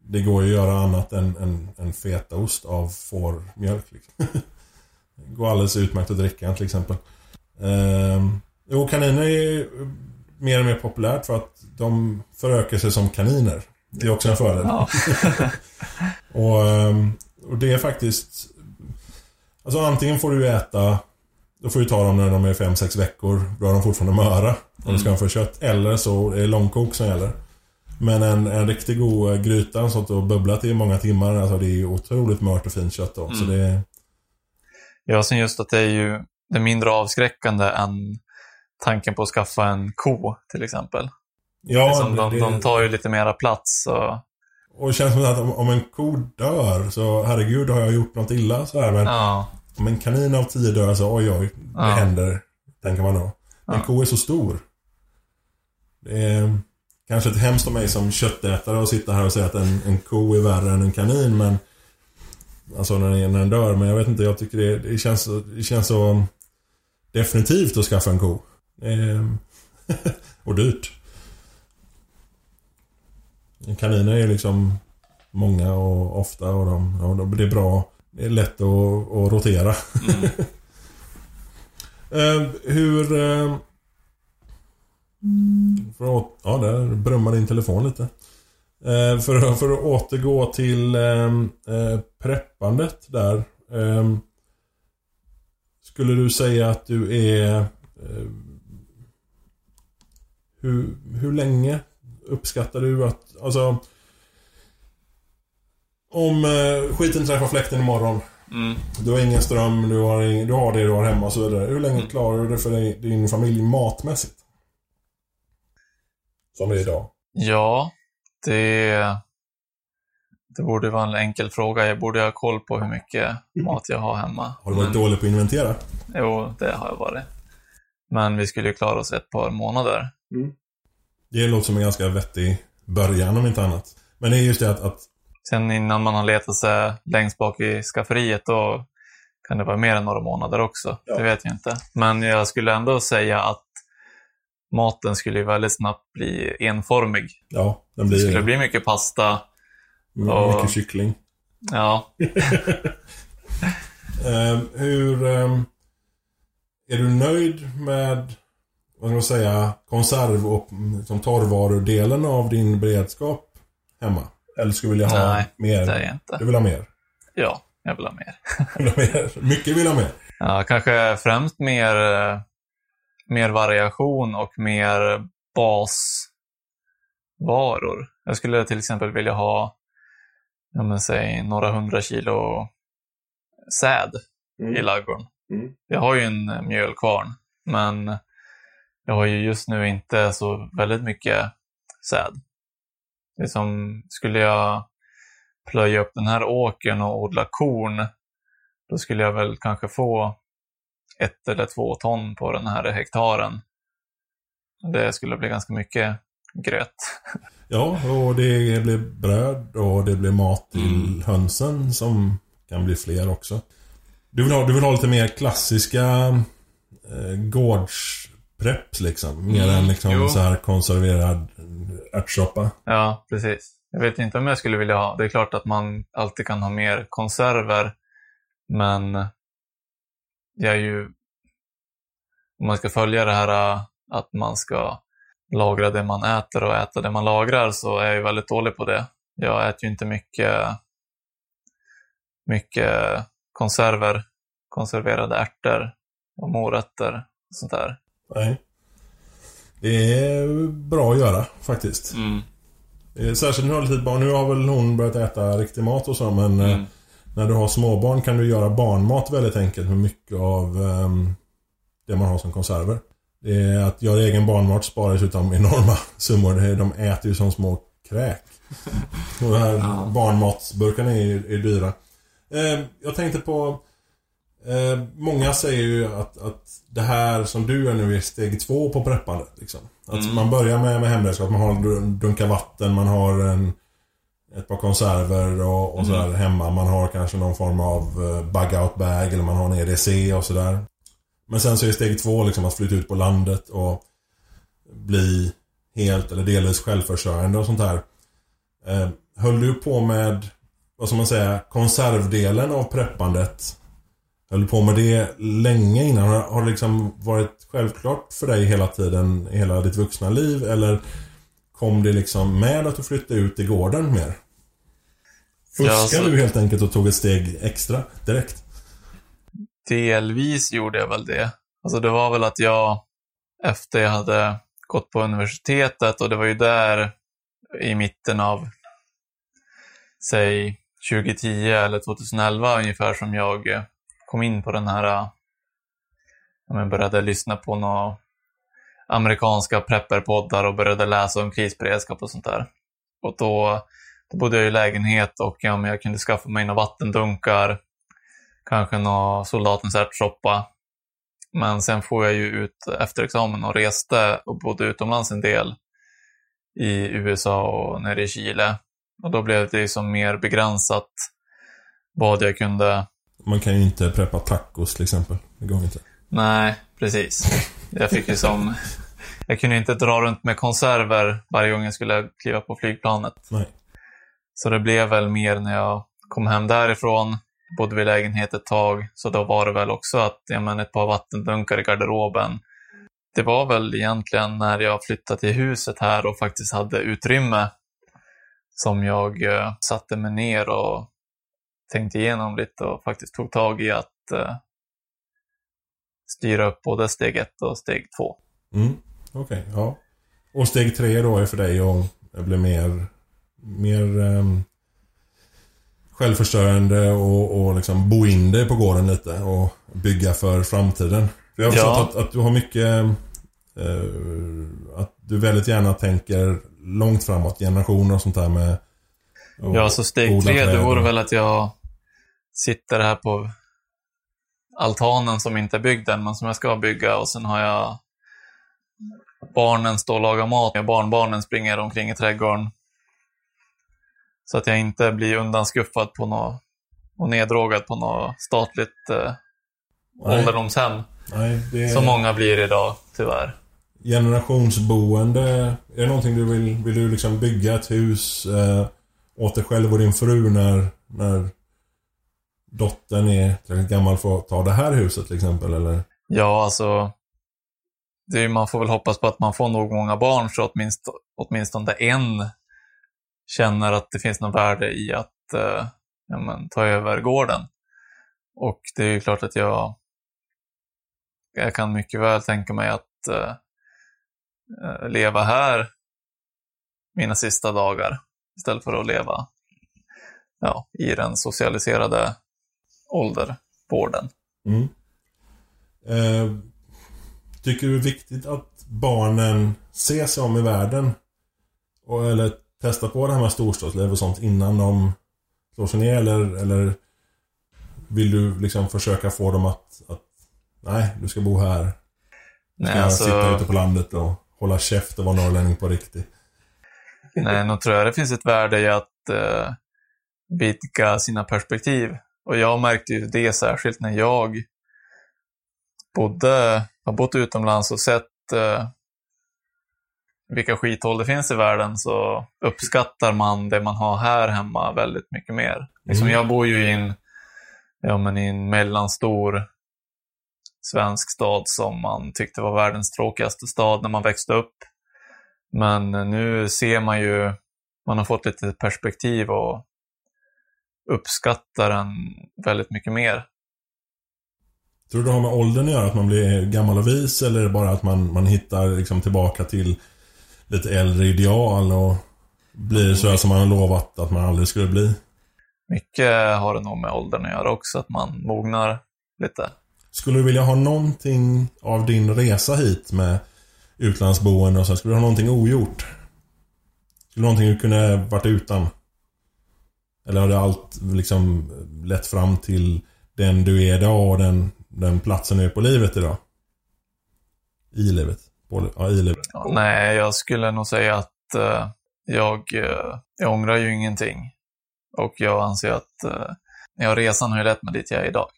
det går ju att göra annat än en en fetaost av fårmjölk liksom. Det går alldeles utmärkt att dricka till exempel. Ehm, jo, kaniner är ju mer och mer populärt för att de förökar sig som kaniner. Det är också en fördel. Ja. och, och det är faktiskt alltså antingen får du äta, då får du ta dem när de är fem sex veckor, då har de fortfarande möra. Om du ska ha för kött, eller så är det långkok som gäller. Men en, en riktigt god gryta, en sånt, och bubblat i många timmar, alltså det är otroligt mört och fint kött då. Mm. Så det... Ja, sen just att det är ju det är mindre avskräckande än tanken på att skaffa en ko till exempel. Ja, liksom, de, det... de tar ju lite mera plats. Och, och det känns som att om, om en ko dör så herregud, har jag gjort något illa så här, men ja. Om en kanin av tio dör så oj oj, det ja. händer, tänker man då. Men ja. ko är så stor. Det är... Kanske ett hemskt av mig som köttätare och sitta här och säga att en, en ko är värre än en kanin, men alltså när den, när den dör, men jag vet inte, jag tycker det, det, känns, det känns så definitivt att skaffa en ko. Ehm, och dyrt. Kaniner är liksom många och ofta och de, ja, de, det är bra, det är lätt att, att rotera. Mm. ehm, hur... För att, ja, där brummar din telefon lite. Eh, för, för att återgå till eh, preppandet där. Eh, skulle du säga att du är... Eh, hur, hur länge uppskattar du att... Alltså, om eh, skiten träffar fläkten imorgon. Mm. Du har ingen ström, du har, du har det du har hemma och så vidare. Hur länge klarar du det för din, din familj matmässigt? Som det är idag. Ja, det, det borde vara en enkel fråga. Jag borde ha koll på hur mycket mat jag har hemma. Har du varit Men, dålig på att inventera? Jo, det har jag varit. Men vi skulle ju klara oss ett par månader. Mm. Det låter som en ganska vettig början om inte annat. Men det är just det att... att... Sen innan man har letat sig längst bak i skafferiet då kan det vara mer än några månader också. Ja. Det vet jag inte. Men jag skulle ändå säga att maten skulle ju väldigt snabbt bli enformig. Ja, den blir... Det skulle bli mycket pasta. Och... Mycket kyckling. Ja. uh, hur... Um, är du nöjd med, vad ska man säga, konserv och som torrvarudelen av din beredskap hemma? Eller skulle vilja ha Nej, mer? Nej, inte. Du vill ha mer? Ja, jag vill ha mer. vill ha mer. Mycket vill ha mer. Ja, kanske främst mer... Uh, mer variation och mer basvaror. Jag skulle till exempel vilja ha jag menar, säg, några hundra kilo säd mm. i ladugården. Mm. Jag har ju en mjölkvarn, men jag har ju just nu inte så väldigt mycket säd. Det är som, skulle jag plöja upp den här åkern och odla korn, då skulle jag väl kanske få ett eller två ton på den här hektaren. Det skulle bli ganska mycket gröt. Ja, och det blir bröd och det blir mat till mm. hönsen som kan bli fler också. Du vill ha, du vill ha lite mer klassiska eh, gårdsprepp liksom. Mer mm. än liksom så här konserverad ärtsoppa. Ja, precis. Jag vet inte om jag skulle vilja ha. Det är klart att man alltid kan ha mer konserver, men jag är ju, om man ska följa det här att man ska lagra det man äter och äta det man lagrar, så är jag ju väldigt dålig på det. Jag äter ju inte mycket, mycket konserver, konserverade ärtor och morötter och sånt där. Nej, det är bra att göra faktiskt. Mm. Särskilt när du har lite barn. Nu har väl hon börjat äta riktig mat och så, men... Mm. När du har småbarn kan du göra barnmat väldigt enkelt med mycket av um, det man har som konserver. Det är att göra egen barnmat sparar dessutom enorma summor. Det är, de äter ju som små kräk. Och de här ja. barnmatsburkarna är, är dyra. Eh, jag tänkte på... Eh, många säger ju att, att det här som du gör nu är steg två på preppandet. Liksom. Att mm. man börjar med, med hemberedskap, man har dunkar vatten, man har en... ett par konserver och, och sådär mm. hemma. Man har kanske någon form av bug-out bag eller man har en E D C och sådär. Men sen så är steg två liksom att flytta ut på landet och bli helt eller delvis självförsörjande och sånt här. Eh, höll du på med, vad ska man säga, konservdelen av preppandet? Höll du på med det länge innan? Har, har det liksom varit självklart för dig hela tiden, hela ditt vuxna liv? Eller kom det liksom med att du flyttade ut i gården mer? Fuskade ja, så... du helt enkelt och tog ett steg extra direkt? Delvis gjorde jag väl det. Alltså det var väl att jag efter jag hade gått på universitetet, och det var ju där i mitten av säg tjugo tio eller tjugoelva ungefär som jag kom in på den här, jag började lyssna på några amerikanska prepperpoddar och började läsa om krisberedskap och sånt där. Och då, då bodde jag i lägenhet och ja, men jag kunde skaffa mig några vattendunkar, kanske några soldatens ärtsoppa. Men sen får jag ju ut efter examen och reste och bodde utomlands en del i U S A och nere i Chile. Och då blev det liksom mer begränsat vad jag kunde. Man kan ju inte preppa tacos till exempel. Det går inte. Nej, precis. Jag fick ju som... Jag kunde inte dra runt med konserver varje gång jag skulle kliva på flygplanet. Nej. Så det blev väl mer när jag kom hem därifrån. Bodde vid lägenhet ett tag. Så då var det väl också att jag menar, ett par vattendunkar i garderoben. Det var väl egentligen när jag flyttade till huset här och faktiskt hade utrymme som jag eh, satte mig ner och tänkte igenom lite och faktiskt tog tag i att eh, styra upp både steg ett och steg två. Mm, okej, okay, ja. Och steg tre då är för dig att bli mer, mer um, självförstörande och, och liksom bo in dig på gården lite och bygga för framtiden. För jag har förstått ja. att, att du har mycket... Uh, att du väldigt gärna tänker långt framåt, generationer och sånt där med... Och, ja, så steg tre, det vore väl att jag sitter här på altanen som inte är byggd än, men som jag ska bygga, och sen har jag barnen står och lagar mat och barnbarnen springer omkring i trädgården. Så att jag inte blir undanskuffad på något och neddrogad på något statligt eh, ålderdomshem. Nej, det... som många blir idag, tyvärr. Generationsboende, är det någonting du vill, vill du liksom bygga ett hus eh, åt dig själv och din fru när, när dottern är gammal för att ta det här huset till exempel, eller? Ja, alltså det är, man får väl hoppas på att man får nog många barn så åtminstone, åtminstone en känner att det finns något värde i att eh, ja, men, ta över gården. Och det är ju klart att jag jag kan mycket väl tänka mig att eh, leva här mina sista dagar istället för att leva ja, i den socialiserade åldervården. Mm. Eh, tycker du det är viktigt att barnen ser sig om i världen och, eller testar på det här med storstadsliv och sånt innan de slår sig ner, eller, eller vill du liksom försöka få dem att, att nej, du ska bo här. Du ska nej, alltså... sitta ute på landet och hålla käft och vara norrlänning på riktigt. Nej, nog tror jag det finns ett värde i att eh, vidga sina perspektiv. Och jag märkte ju det särskilt när jag bodde, har bott utomlands och sett eh, vilka skithåll det finns i världen, så uppskattar man det man har här hemma väldigt mycket mer. Mm. Liksom jag bor ju i en, ja, men i en mellanstor svensk stad som man tyckte var världens tråkigaste stad när man växte upp. Men nu ser man ju, man har fått lite perspektiv och uppskattar den väldigt mycket mer. Tror du det har med åldern att göra, att man blir gammal och vis, eller är det bara att man, man hittar liksom tillbaka till lite äldre ideal och blir så som man har lovat att man aldrig skulle bli? Mycket har det nog med åldern att göra också, att man mognar lite. Skulle du vilja ha någonting av din resa hit med utlandsboende och så? Skulle du ha någonting ogjort? Skulle någonting du kunde varit utan? Eller har det allt liksom lett fram till den du är idag och den, den platsen du är på livet idag? I livet? På, ja, i livet. Ja, nej, jag skulle nog säga att uh, jag, uh, jag ångrar ju ingenting. Och jag anser att uh, jag resan har ju lett mig dit jag är idag.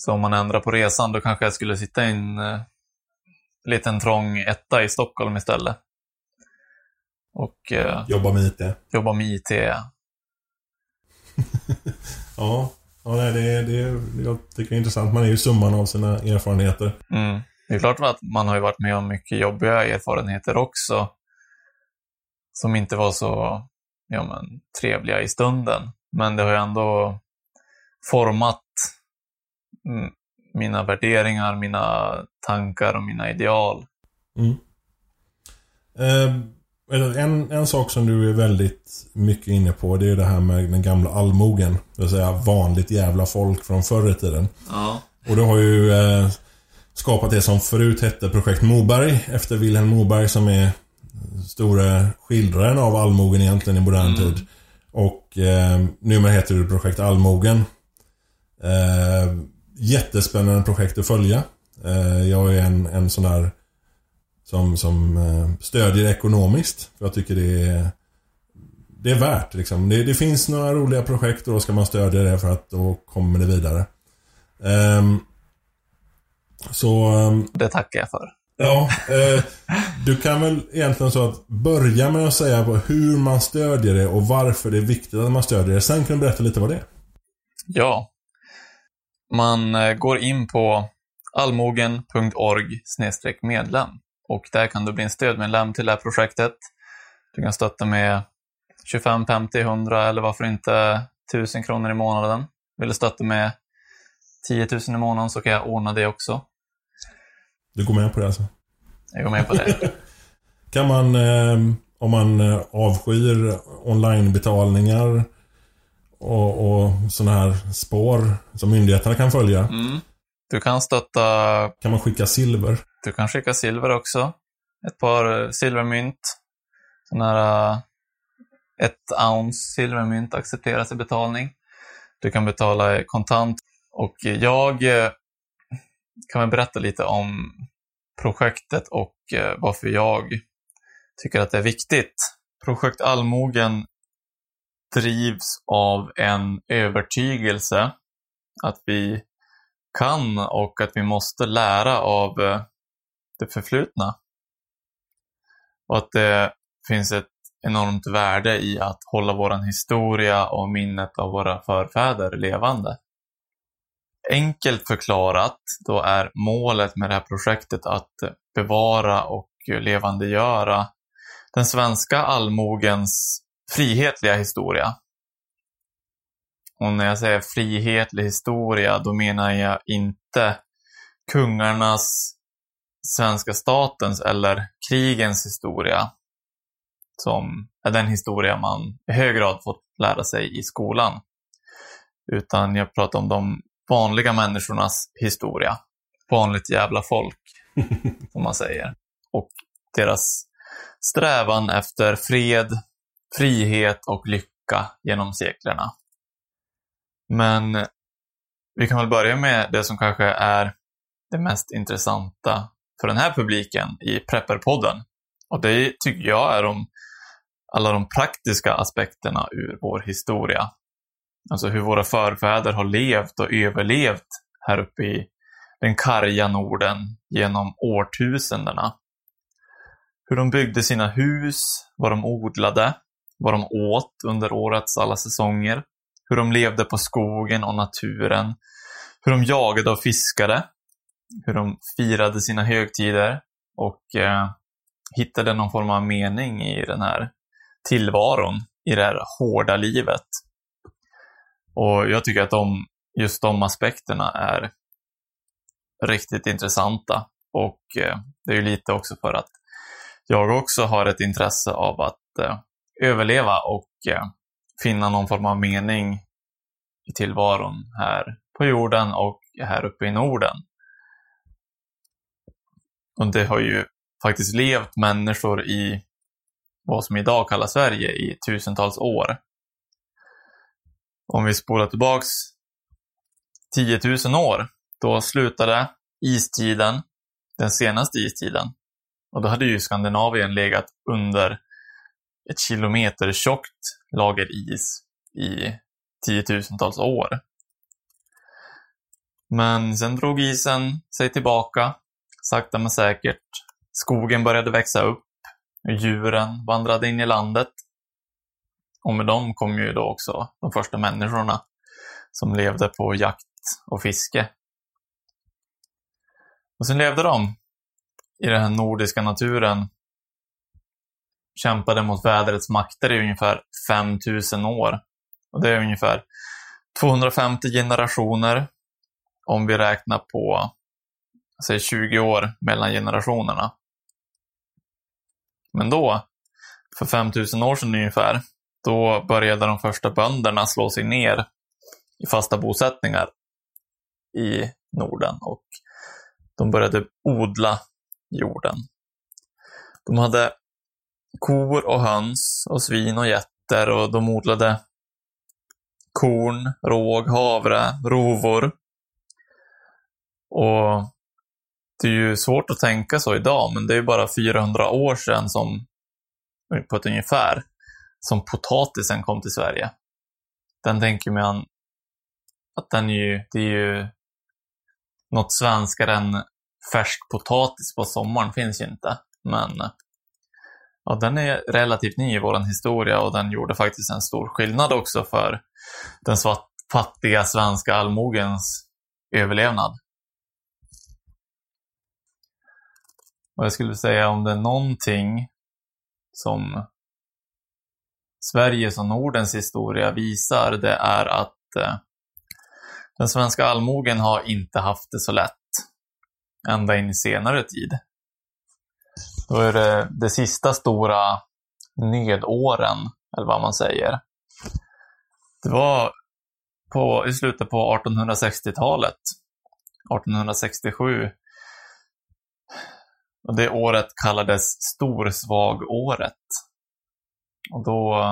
Så om man ändrar på resan, då kanske jag skulle sitta i en eh, liten trång etta i Stockholm istället. Och, eh, jobba med I T. Jobba med I T, ja. ja, ja det, det, det, jag tycker det är intressant. Man är ju summan av sina erfarenheter. Mm. Det är klart att man har ju varit med om mycket jobbiga erfarenheter också. Som inte var så ja, men, trevliga i stunden. Men det har ju ändå format mina värderingar, mina tankar och mina ideal. Mm. Eh, En, en sak som du är väldigt mycket inne på, det är det här med den gamla allmogen. Det vill säga vanligt jävla folk från förr i tiden. Ja. Och du har ju eh, skapat det som förut hette Projekt Moberg, efter Vilhelm Moberg, som är stora skildraren av allmogen egentligen i modern mm. tid. Och eh, numera heter det Projekt Allmogen. Eh, jättespännande projekt att följa. Eh, jag är en, en sån där som, som stödjer ekonomiskt. För jag tycker det är, det är värt. Liksom. Det, det finns några roliga projekt och då ska man stödja det, för att då kommer det vidare. Um, så, um, det tackar jag för. Ja, eh, du kan väl egentligen så att börja med att säga hur man stödjer det och varför det är viktigt att man stödjer det. Sen kan du berätta lite vad det är. Ja, man går in på allmogen punkt org snedstreck medlem. Och där kan du bli en stödmedlem till det här projektet. Du kan stötta med tjugofem, femtio, hundra eller varför inte tusen kronor i månaden. Vill du stötta med tio tusen i månaden så kan jag ordna det också. Du går med på det alltså? Jag går med på det. Kan man, om man avskyr onlinebetalningar och, och sådana här spår som myndigheterna kan följa... Mm. Du kan stötta... Kan man skicka silver? Du kan skicka silver också. Ett par silvermynt. Sån här... Ett ounce silvermynt accepteras i betalning. Du kan betala kontant. Och jag kan väl berätta lite om projektet och varför jag tycker att det är viktigt. Projekt Allmogen drivs av en övertygelse att vi kan och att vi måste lära av det förflutna. Och att det finns ett enormt värde i att hålla våran historia och minnet av våra förfäder levande. Enkelt förklarat, då är målet med det här projektet att bevara och levandegöra den svenska allmogens frihetliga historia. Och när jag säger frihetlig historia, då menar jag inte kungarnas, svenska statens eller krigens historia, som är den historia man i hög grad fått lära sig i skolan. Utan jag pratar om de vanliga människornas historia. Vanligt jävla folk, som man säger. Och deras strävan efter fred, frihet och lycka genom seklerna. Men vi kan väl börja med det som kanske är det mest intressanta för den här publiken i Preppepodden. Och det tycker jag är de, alla de praktiska aspekterna ur vår historia. Alltså hur våra förfäder har levt och överlevt här uppe i den karga Norden genom årtusendena. Hur de byggde sina hus, vad de odlade, vad de åt under årets alla säsonger. Hur de levde på skogen och naturen. Hur de jagade och fiskade. Hur de firade sina högtider. Och eh, hittade någon form av mening i den här tillvaron. I det här hårda livet. Och jag tycker att de, just de aspekterna är riktigt intressanta. Och eh, det är ju lite också för att jag också har ett intresse av att eh, överleva och... Eh, finna någon form av mening i tillvaron här på jorden och här uppe i Norden. Och det har ju faktiskt levt människor i vad som idag kallas Sverige i tusentals år. Om vi spolar tillbaks tiotusen år, då slutade istiden, den senaste istiden. Och då hade ju Skandinavien legat under ett kilometer tjockt lager is i tiotusentals år. Men sen drog isen sig tillbaka, sakta men säkert. Skogen började växa upp, djuren vandrade in i landet. Och med dem kom ju då också de första människorna som levde på jakt och fiske. Och sen levde de i den här nordiska naturen. Kämpade mot vädrets makter i ungefär fem tusen år. Och det är ungefär tvåhundrafemtio generationer om vi räknar på säg tjugo år mellan generationerna. Men då för femtusen år sedan ungefär, då började de första bönderna slå sig ner i fasta bosättningar i Norden och de började odla jorden. De hade kor och höns och svin och getter och de odlade korn, råg, havre, rovor. Och det är ju svårt att tänka så idag, men det är bara fyrahundra år sedan som, på ett ungefär, som potatisen kom till Sverige. Den tänker man att den är ju, det är ju något svenskare än färsk potatis på sommaren finns ju inte. Men ja, den är relativt ny i vår historia och den gjorde faktiskt en stor skillnad också för den svart, fattiga svenska allmogens överlevnad. Och jag skulle säga om det är någonting som Sveriges och Nordens historia visar, det är att eh, den svenska allmogen har inte haft det så lätt ända in i senare tid. Då är det de sista stora nödåren, eller vad man säger. Det var på, i slutet på artonhundrasextiotalet, artonhundrasextiosju. Och det året kallades Storsvagåret. Och då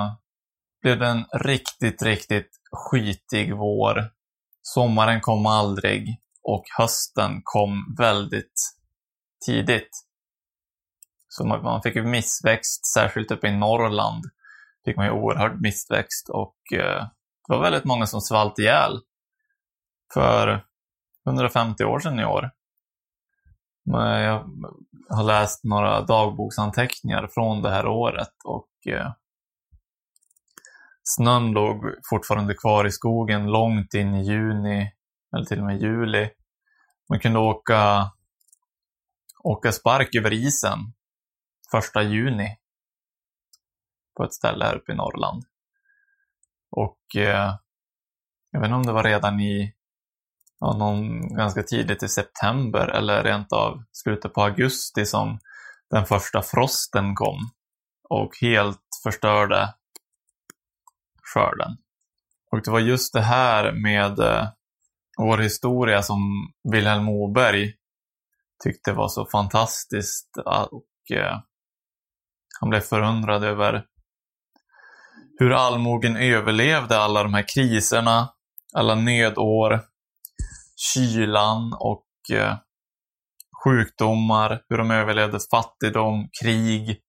blev det en riktigt, riktigt skitig vår. Sommaren kom aldrig och hösten kom väldigt tidigt. Så man fick ju missväxt, särskilt uppe i Norrland fick man ju oerhört missväxt. Och det var väldigt många som svalt ihjäl för hundrafemtio år sedan i år. Men jag har läst några dagboksanteckningar från det här året och eh, snön låg fortfarande kvar i skogen långt in i juni eller till och med juli. Man kunde åka, åka spark över isen första juni på ett ställe här uppe i Norrland. Och eh, jag vet inte om det var redan i Ja, någon ganska tidigt i september eller rent av slutet på augusti som den första frosten kom och helt förstörde skörden. Och det var just det här med eh, vår historia som Vilhelm Moberg tyckte var så fantastiskt, och eh, han blev förundrad över hur allmogen överlevde alla de här kriserna, alla nödår, kylan och eh, sjukdomar, hur de överlevde fattigdom, krig,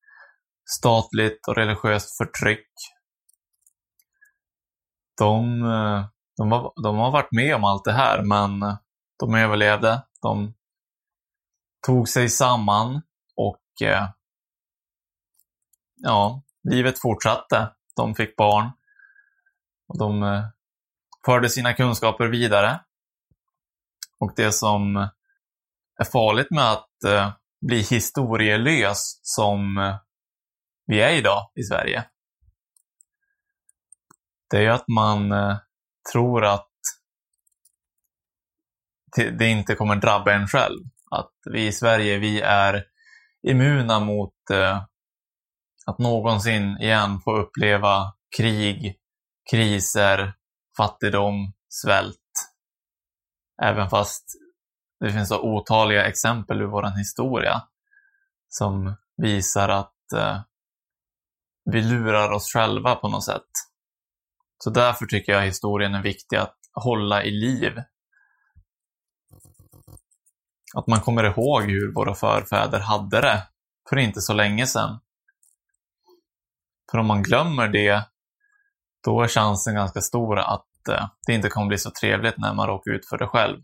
statligt och religiöst förtryck. De, de, har, de har varit med om allt det här, men de överlevde, de tog sig samman och eh, ja, livet fortsatte. De fick barn och de eh, förde sina kunskaper vidare. Och det som är farligt med att eh, bli historielös som eh, vi är idag i Sverige, det är ju att man eh, tror att det inte kommer drabba en själv. Att vi i Sverige, vi är immuna mot eh, att någonsin igen få uppleva krig, kriser, fattigdom, svält. Även fast det finns så otaliga exempel ur vår historia som visar att eh, vi lurar oss själva på något sätt. Så därför tycker jag historien är viktig att hålla i liv. Att man kommer ihåg hur våra förfäder hade det för inte så länge sedan. För om man glömmer det, då är chansen ganska stor att det inte kommer bli så trevligt när man råkar ut för det själv.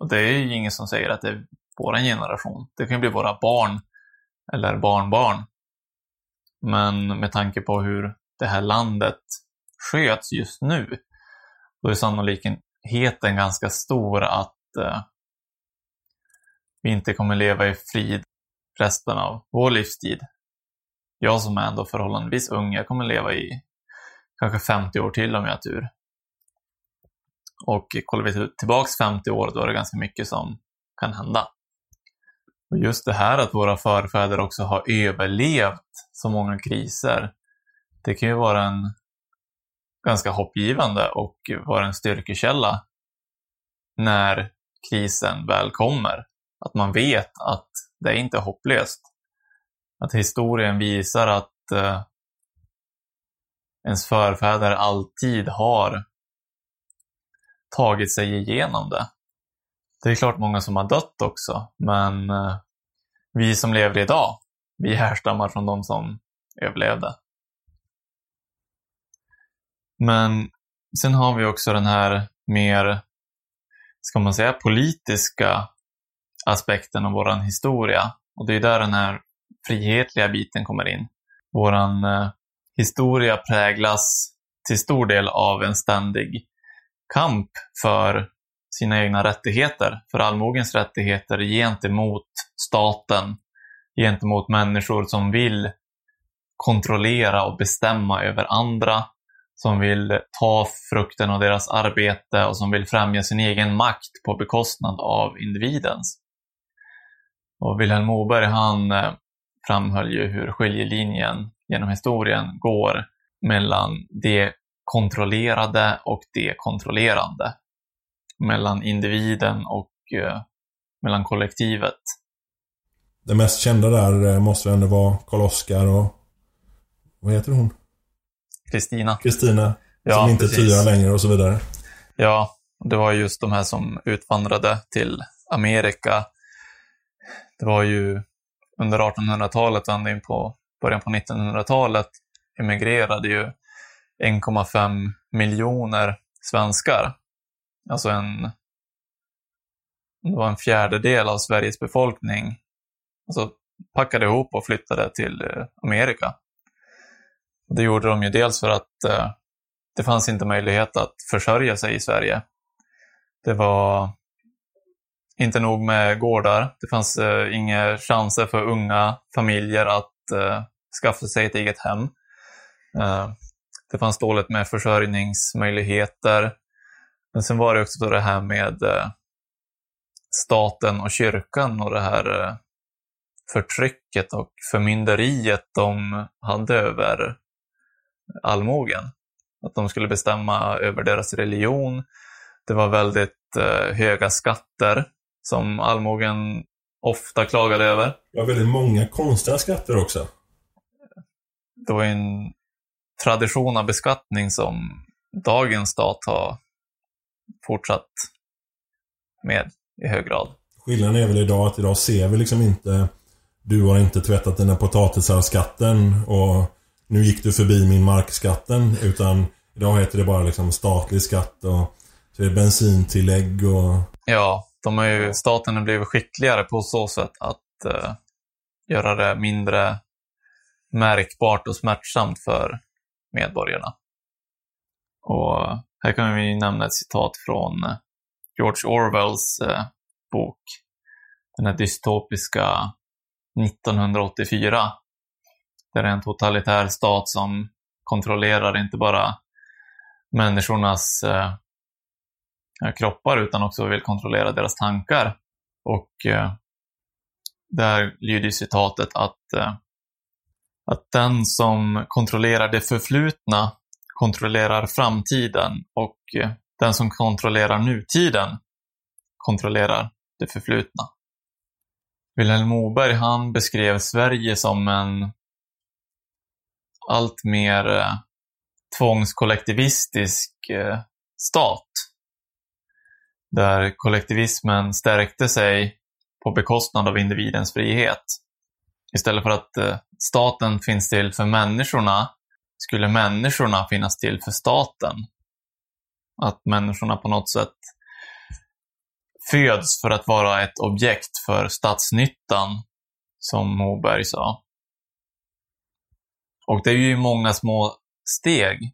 Och det är ju ingen som säger att det är vår generation. Det kan bli våra barn eller barnbarn. Men med tanke på hur det här landet sköts just nu, då är sannolikheten ganska stor att eh, vi inte kommer leva i frid resten av vår livstid. Jag som är ändå förhållandevis ung, jag kommer leva i kanske femtio år till om jag har tur. Och kollar vi tillbaks femtio år, då är det ganska mycket som kan hända. Och just det här att våra förfäder också har överlevt så många kriser. Det kan ju vara en ganska hoppgivande och vara en styrkekälla när krisen väl kommer. Att man vet att det inte är hopplöst. Att historien visar att eh, ens förfäder alltid har tagit sig igenom det. Det är klart många som har dött också, men eh, vi som lever idag, vi härstammar från de som överlevde. Men sen har vi också den här mer, ska man säga, politiska aspekten av våran historia. Och det är där den här frihetliga biten kommer in. Våran eh, historia präglas till stor del av en ständig kamp för sina egna rättigheter, för allmogens rättigheter gentemot staten, gentemot människor som vill kontrollera och bestämma över andra, som vill ta frukten av deras arbete och som vill främja sin egen makt på bekostnad av individens. Och Vilhelm Moberg, han framhöll ju hur skiljelinjen genom historien går mellan det kontrollerade och det kontrollerande, mellan individen och eh, mellan kollektivet. Det mest kända där måste ändå vara Karl-Oskar och vad heter hon? Kristina. Kristina, ja, som inte tyar längre och så vidare. Ja, det var just de här som utvandrade till Amerika. Det var ju under artonhundratalet och ända in på början på nittonhundratalet emigrerade ju en komma fem miljoner svenskar. Alltså en, det var en fjärdedel av Sveriges befolkning. Alltså packade ihop och flyttade till Amerika. Det gjorde de ju dels för att eh, det fanns inte möjlighet att försörja sig i Sverige. Det var inte nog med gårdar. Det fanns eh, inga chanser för unga familjer att eh, skaffa sig ett eget hem. Eh, det fanns dåligt med försörjningsmöjligheter. Men sen var det också det här med eh, staten och kyrkan och det här eh, förtrycket och förmynderiet de hade över allmogen. Att de skulle bestämma över deras religion. Det var väldigt eh, höga skatter som allmogen ofta klagade över. Det var väldigt många konstiga skatter också. Det var en tradition av beskattning som dagens stat har fortsatt med i hög grad. Skillnaden är väl idag att idag ser vi liksom inte, du har inte tvättat dina potatisar-skatten och nu gick du förbi min markskatten, utan idag heter det bara liksom statlig skatt och så är det bensintillägg och... Ja, de har ju, staten har blivit skickligare på så sätt att eh, göra det mindre märkbart och smärtsamt för medborgarna. Och här kan vi nämna ett citat från George Orwells eh, bok, den här dystopiska nittonhundraåttiofyra, där det är en totalitär stat som kontrollerar inte bara människornas eh, kroppar utan också vill kontrollera deras tankar. Och eh, där lyder citatet att, eh, att den som kontrollerar det förflutna kontrollerar framtiden och eh, den som kontrollerar nutiden kontrollerar det förflutna. Vilhelm Moberg, han beskrev Sverige som en allt mer eh, tvångskollektivistisk eh, stat, där kollektivismen stärkte sig på bekostnad av individens frihet. Istället för att eh, staten finns till för människorna, skulle människorna finnas till för staten. Att människorna på något sätt föds för att vara ett objekt för statsnyttan, som Moberg sa. Och det är ju många små steg,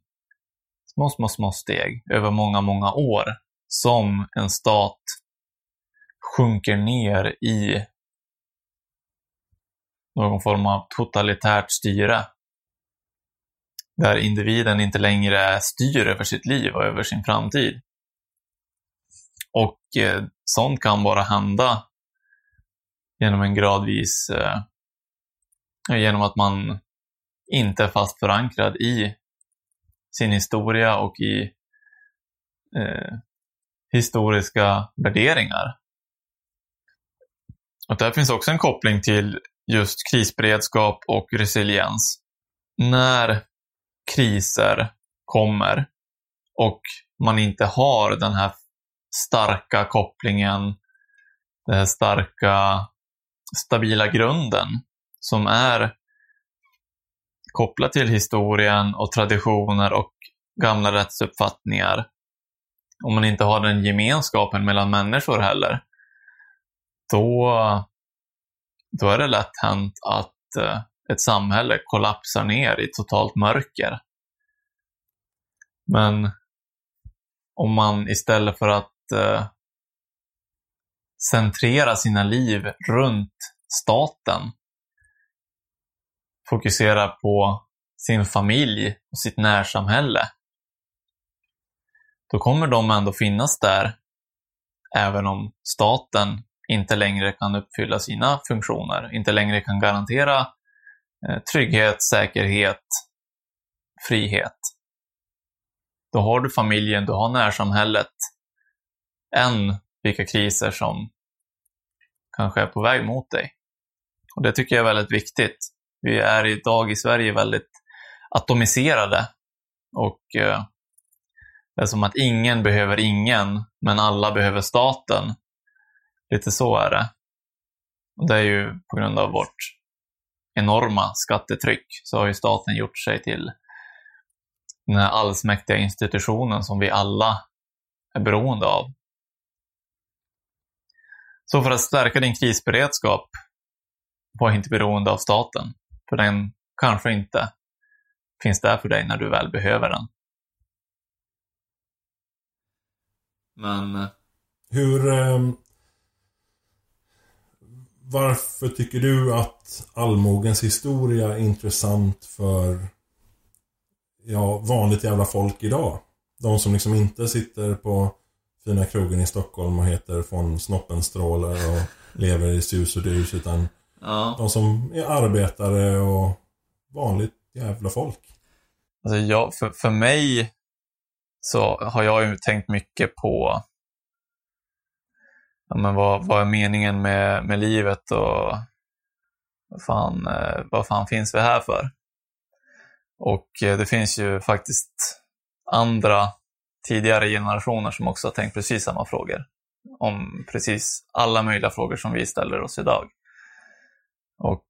små, små, små steg över många, många år som en stat sjunker ner i någon form av totalitärt styre. Där individen inte längre styr över sitt liv och över sin framtid. Och eh, sånt kan bara hända genom en gradvis eh, genom att man inte är fast förankrad i sin historia och i eh, historiska värderingar. Och där finns också en koppling till just krisberedskap och resiliens. När kriser kommer och man inte har den här starka kopplingen, den här starka stabila grunden som är kopplad till historien och traditioner och gamla rättsuppfattningar. Om man inte har den gemenskapen mellan människor heller, då, då är det lätt hänt att ett samhälle kollapsar ner i totalt mörker. Men om man istället för att eh, centrera sina liv runt staten, fokusera på sin familj och sitt närsamhälle, då kommer de ändå finnas där även om staten inte längre kan uppfylla sina funktioner, inte längre kan garantera eh, trygghet, säkerhet, frihet. Då har du familjen, du har närsamhället, än vilka kriser som kanske är på väg mot dig. Och det tycker jag är väldigt viktigt. Vi är idag i Sverige väldigt atomiserade. Och eh, det är som att ingen behöver ingen, men alla behöver staten. Lite så är det. Och det är ju på grund av vårt enorma skattetryck, så har ju staten gjort sig till den här allsmäktiga institutionen som vi alla är beroende av. Så för att stärka din krisberedskap, var inte beroende av staten, för den kanske inte finns där för dig när du väl behöver den. Men hur eh, varför tycker du att allmogens historia är intressant för ja, vanligt jävla folk idag? De som liksom inte sitter på fina krogen i Stockholm och heter från snoppenstrålar och lever i sus och dus, utan ja. De som är arbetare och vanligt jävla folk. Alltså jag, för, för mig så har jag ju tänkt mycket på ja, men vad, vad är meningen med, med livet och vad fan, vad fan finns vi här för? Och det finns ju faktiskt andra tidigare generationer som också har tänkt precis samma frågor. Om precis alla möjliga frågor som vi ställer oss idag. Och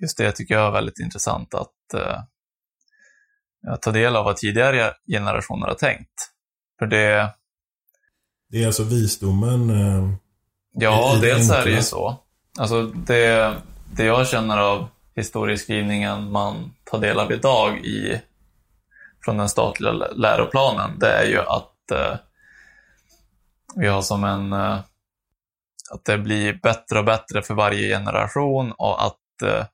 just det tycker jag är väldigt intressant att, att ta del av vad tidigare generationer har tänkt. För det... Det är alltså visdomen... Ja, dels är det ju så. Alltså det, det jag känner av historieskrivningen man tar del av idag i, från den statliga läroplanen, det är ju att eh, vi har som en eh, att det blir bättre och bättre för varje generation och att eh,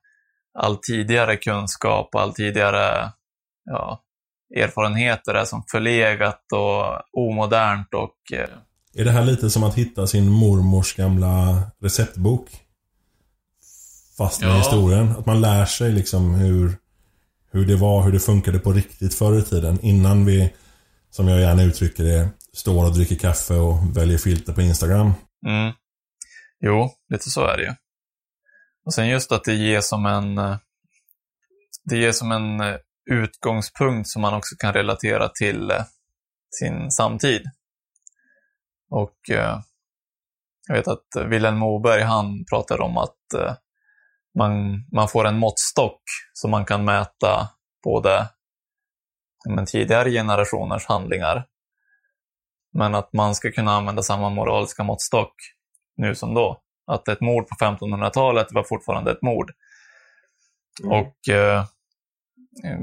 all tidigare kunskap och all tidigare ja, erfarenheter är som förlegat och omodernt och eh. Är det här lite som att hitta sin mormors gamla receptbok? Fast med ja. Historien. Att man lär sig liksom hur, hur det var, hur det funkade på riktigt förr i tiden. Innan vi, som jag gärna uttrycker det, står och dricker kaffe och väljer filter på Instagram. Mm. Jo, lite så är det ju. Och sen just att det ger som en, det ger som en utgångspunkt som man också kan relatera till sin samtid. Och jag vet att Vilhelm Moberg, han pratade om att Man, man får en måttstock som man kan mäta både men, tidigare generationers handlingar, men att man ska kunna använda samma moraliska måttstock nu som då. Att ett mord på femtonhundratalet var fortfarande ett mord. Mm. Och eh,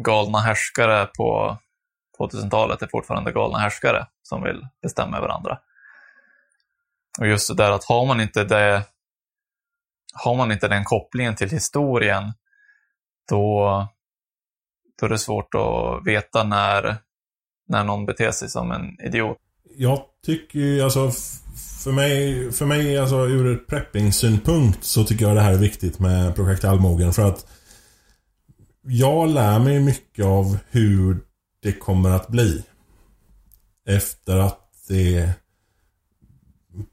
galna härskare på tjugohundratalet är fortfarande galna härskare som vill bestämma över andra. Och just det där att har man inte det Har man inte den kopplingen till historien, då, då är det svårt att veta när, när någon beter sig som en idiot. Jag tycker ju, alltså, för mig, för mig alltså, ur prepping-synpunkt så tycker jag det här är viktigt med Projekt Allmogen. För att jag lär mig mycket av hur det kommer att bli efter att det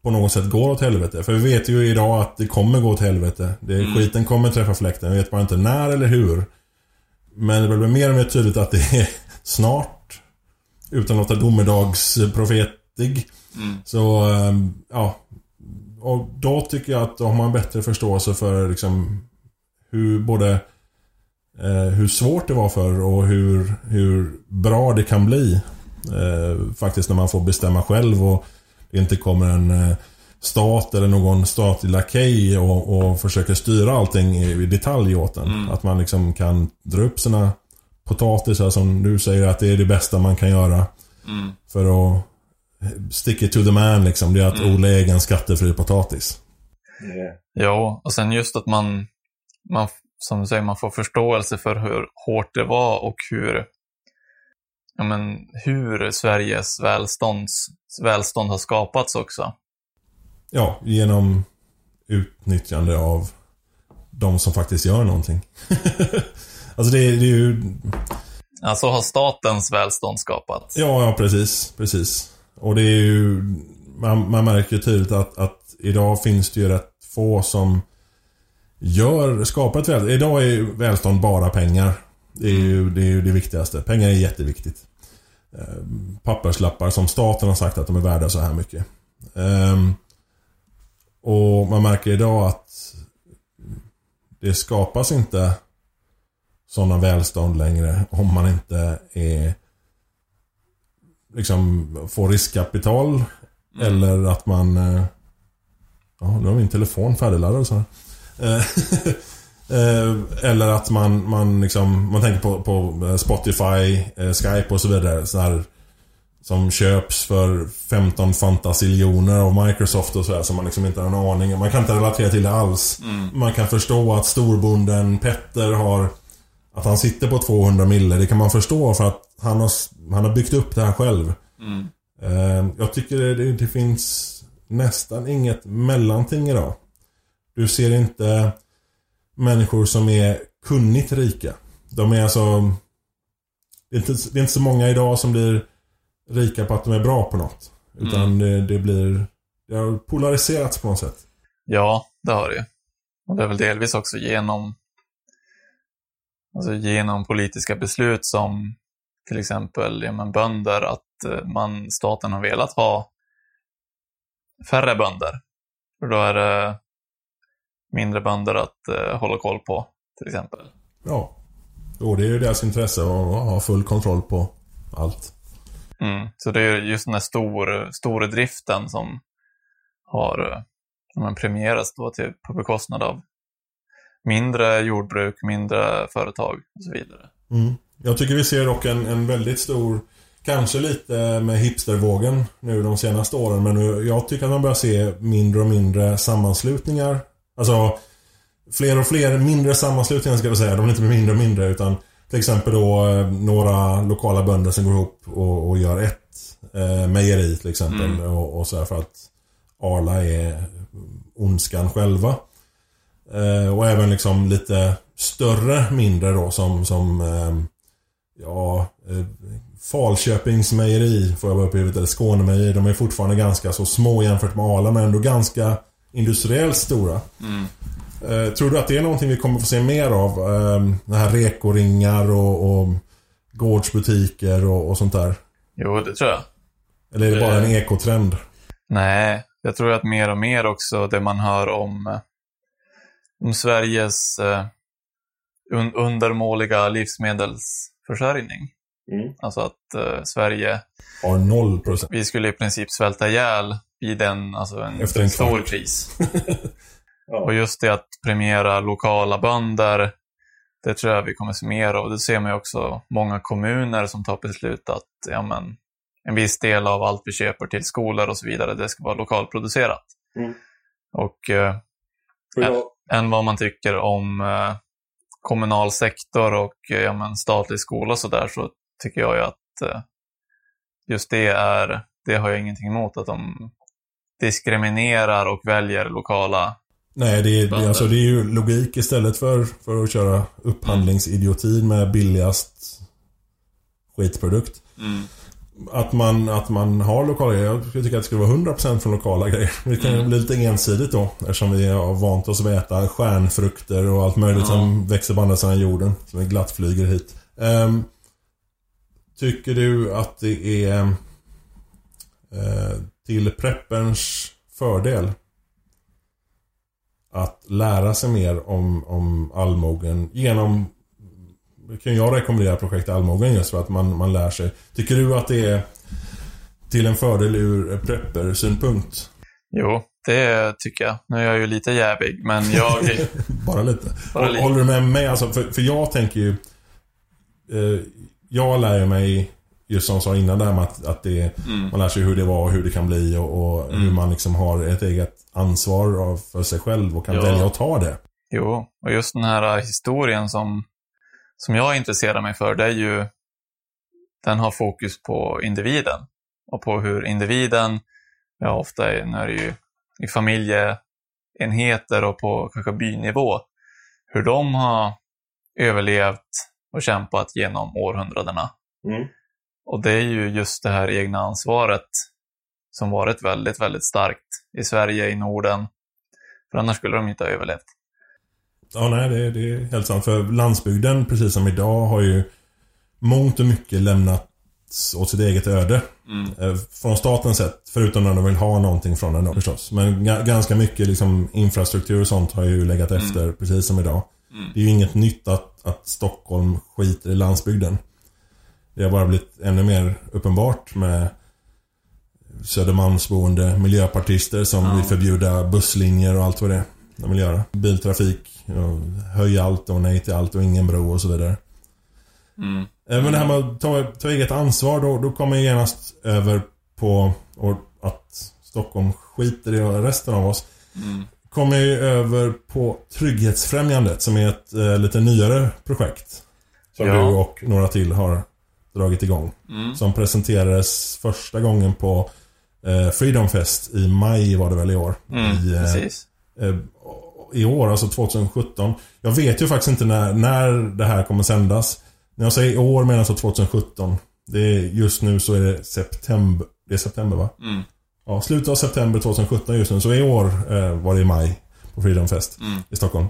på något sätt går åt helvete. För vi vet ju idag att det kommer gå åt helvete. Det, mm. Skiten kommer träffa fläkten. Vi vet bara inte när eller hur. Men det blir mer och mer tydligt att det är snart. Utan att låta domedagsprofetig. Mm. Så ja. Och då tycker jag att då har man bättre förståelse för liksom hur både eh, hur svårt det var för och hur, hur bra det kan bli eh, faktiskt när man får bestämma själv och det inte kommer en eh, stat eller någon statlig lakej och, och försöker styra allting i, i detalj åt den. Mm. Att man liksom kan dra upp sina potatisar som du säger att det är det bästa man kan göra mm. för att stick it to the man liksom. Det är att mm. odla egen skattefri potatis. Yeah. Ja, och sen just att man, man som du säger, man får förståelse för hur hårt det var och hur ja men, hur Sveriges välstånds, välstånd har skapats också. Ja, genom utnyttjande av de som faktiskt gör någonting. Alltså det, det är ju alltså har statens välstånd skapats. Ja, ja precis, precis. Och det är ju, man, man märker ju tydligt att, att idag finns det ju rätt få som gör, skapar ett välstånd. Idag är ju välstånd bara pengar. Det är ju det, är ju det viktigaste. Pengar är jätteviktigt. Eh, papperslappar som staten har sagt att de är värda så här mycket. Eh, och man märker idag att det skapas inte sådana välstånd längre om man inte är liksom få riskkapital mm. eller att man ja, nu har min telefon färdigladdad så här. Eller att man man liksom man tänker på, på Spotify, Skype och så vidare så här, som köps för femton fantasiljoner av Microsoft och så här som man liksom inte har en aning, man kan inte relatera till det alls. Mm. Man kan förstå att storbonden Petter har att han sitter på tvåhundra mille, det kan man förstå för att han har, han har byggt upp det här själv. Mm. Jag tycker det, det finns nästan inget mellanting idag. Du ser inte människor som är kunnigt rika. De är alltså det är inte, det är inte så många idag som blir rika på att de är bra på något. Utan mm. det, det blir det har polariserats på något sätt. Ja, det har det. Och det är väl delvis också genom Alltså genom politiska beslut som till exempel ja, men bönder, att man, staten har velat ha färre bönder. För då är det mindre bönder att uh, hålla koll på till exempel. Ja, och det är ju deras intresse att ha full kontroll på allt. Mm. Så det är just den här stor, stora driften som har ja, men premierats då till, på bekostnad av mindre jordbruk, mindre företag och så vidare. Mm. Jag tycker vi ser dock en, en väldigt stor, kanske lite med hipstervågen nu de senaste åren, men nu, jag tycker att man börjar se mindre och mindre sammanslutningar. Alltså fler och fler mindre sammanslutningar ska jag säga, de är inte mindre och mindre utan till exempel då några lokala bönder som går ihop och, och gör ett eh, mejeri till exempel mm. och, och så här för att Arla är ondskan själva. Och även liksom lite större, mindre då som, som ja, Falköpings mejeri får jag bara uppgivet, eller Skånemejeri, de är fortfarande ganska så små jämfört med Arla men ändå ganska industriellt stora. Mm. Tror du att det är någonting vi kommer få se mer av? De här rekoringar och, och gårdsbutiker och, och sånt där? Jo, det tror jag. Eller är det bara en ekotrend? Nej, jag tror att mer och mer också det man hör om om Sveriges eh, un- undermåliga livsmedelsförsörjning. Mm. Alltså att eh, Sverige har noll procent. Vi skulle i princip svälta ihjäl i den, alltså en, en stor kris. Ja. Och just det att premiera lokala bönder, det tror jag vi kommer se mer av. Det ser man ju också många kommuner som tar beslut att ja, men, en viss del av allt vi köper till skolor och så vidare, det ska vara lokalproducerat. Mm. Och eh, ja. än vad man tycker om eh, kommunal sektor och eh, ja, men statlig skola och så där, så tycker jag ju att eh, just det är det har jag ingenting emot att de diskriminerar och väljer lokala Nej, det är, alltså, det är ju logik istället för, för att köra upphandlingsidioti med billigast skitprodukt. Mm. Att man, att man har lokala grejer. Jag tycker att det skulle vara hundra procent från lokala grejer. Det kan mm. bli lite ensidigt då, eftersom vi har vant oss att äta stjärnfrukter och allt möjligt mm. som växer på andra sidan jorden, som är glatt flyger hit. Um, tycker du att det är uh, till preppens fördel att lära sig mer om, om allmogen genom... Kan jag rekommendera projekt Allmogen just för att man, man lär sig. Tycker du att det är till en fördel ur prepper-synpunkt? Jo, det tycker jag. Nu är jag ju lite jävig, men jag... bara lite. Bara lite. Håller du med mig? Alltså, för, för jag tänker ju... Eh, jag lär mig, just som jag sa innan, det här med att, att det, mm. man lär sig hur det var och hur det kan bli och, och mm. hur man liksom har ett eget ansvar för sig själv och kan jo. välja att ta det. Jo, och just den här historien som... som jag intresserar mig för, det är ju den har fokus på individen och på hur individen, ja, ofta är, när det är ju i familjeenheter och på kanske bynivå, hur de har överlevt och kämpat genom århundradena. Mm. Och det är ju just det här egna ansvaret som varit väldigt, väldigt starkt i Sverige, i Norden, för annars skulle de inte ha överlevt. Ja, nej, det, det är helt sant. För landsbygden, precis som idag, har ju mångt och mycket lämnat åt sitt eget öde. Mm. Från statens sätt, förutom när de vill ha någonting från den, mm. förstås. Men g- ganska mycket liksom, infrastruktur och sånt har ju legat mm. efter, precis som idag. Mm. Det är ju inget nytt att, att Stockholm skiter i landsbygden. Det har bara blivit ännu mer uppenbart med Södermalmsboende miljöpartister som mm. vill förbjuda busslinjer och allt vad det är. De vill göra biltrafik, höja allt och nej till allt och ingen bro och så vidare. Mm. Mm. Men det här med att ta, ta eget ansvar, då, då kommer jag genast över på och att Stockholm skiter i resten av oss. Mm. Kommer jag över på Trygghetsfrämjandet, som är ett eh, lite nyare projekt som ja. du och några till har dragit igång. Mm. Som presenterades första gången på eh, Freedom Fest i maj, var det väl i år. Mm, i, eh, precis. I år, alltså tjugo sjutton. Jag vet ju faktiskt inte när, när det här kommer sändas. När jag säger i år menar jag alltså tjugo sjutton. Det är, just nu så är det september. Det är september, va? Mm. Ja, slutet av september tjugo sjutton just nu. Så i år eh, var det i maj på Freedom Fest mm. i Stockholm.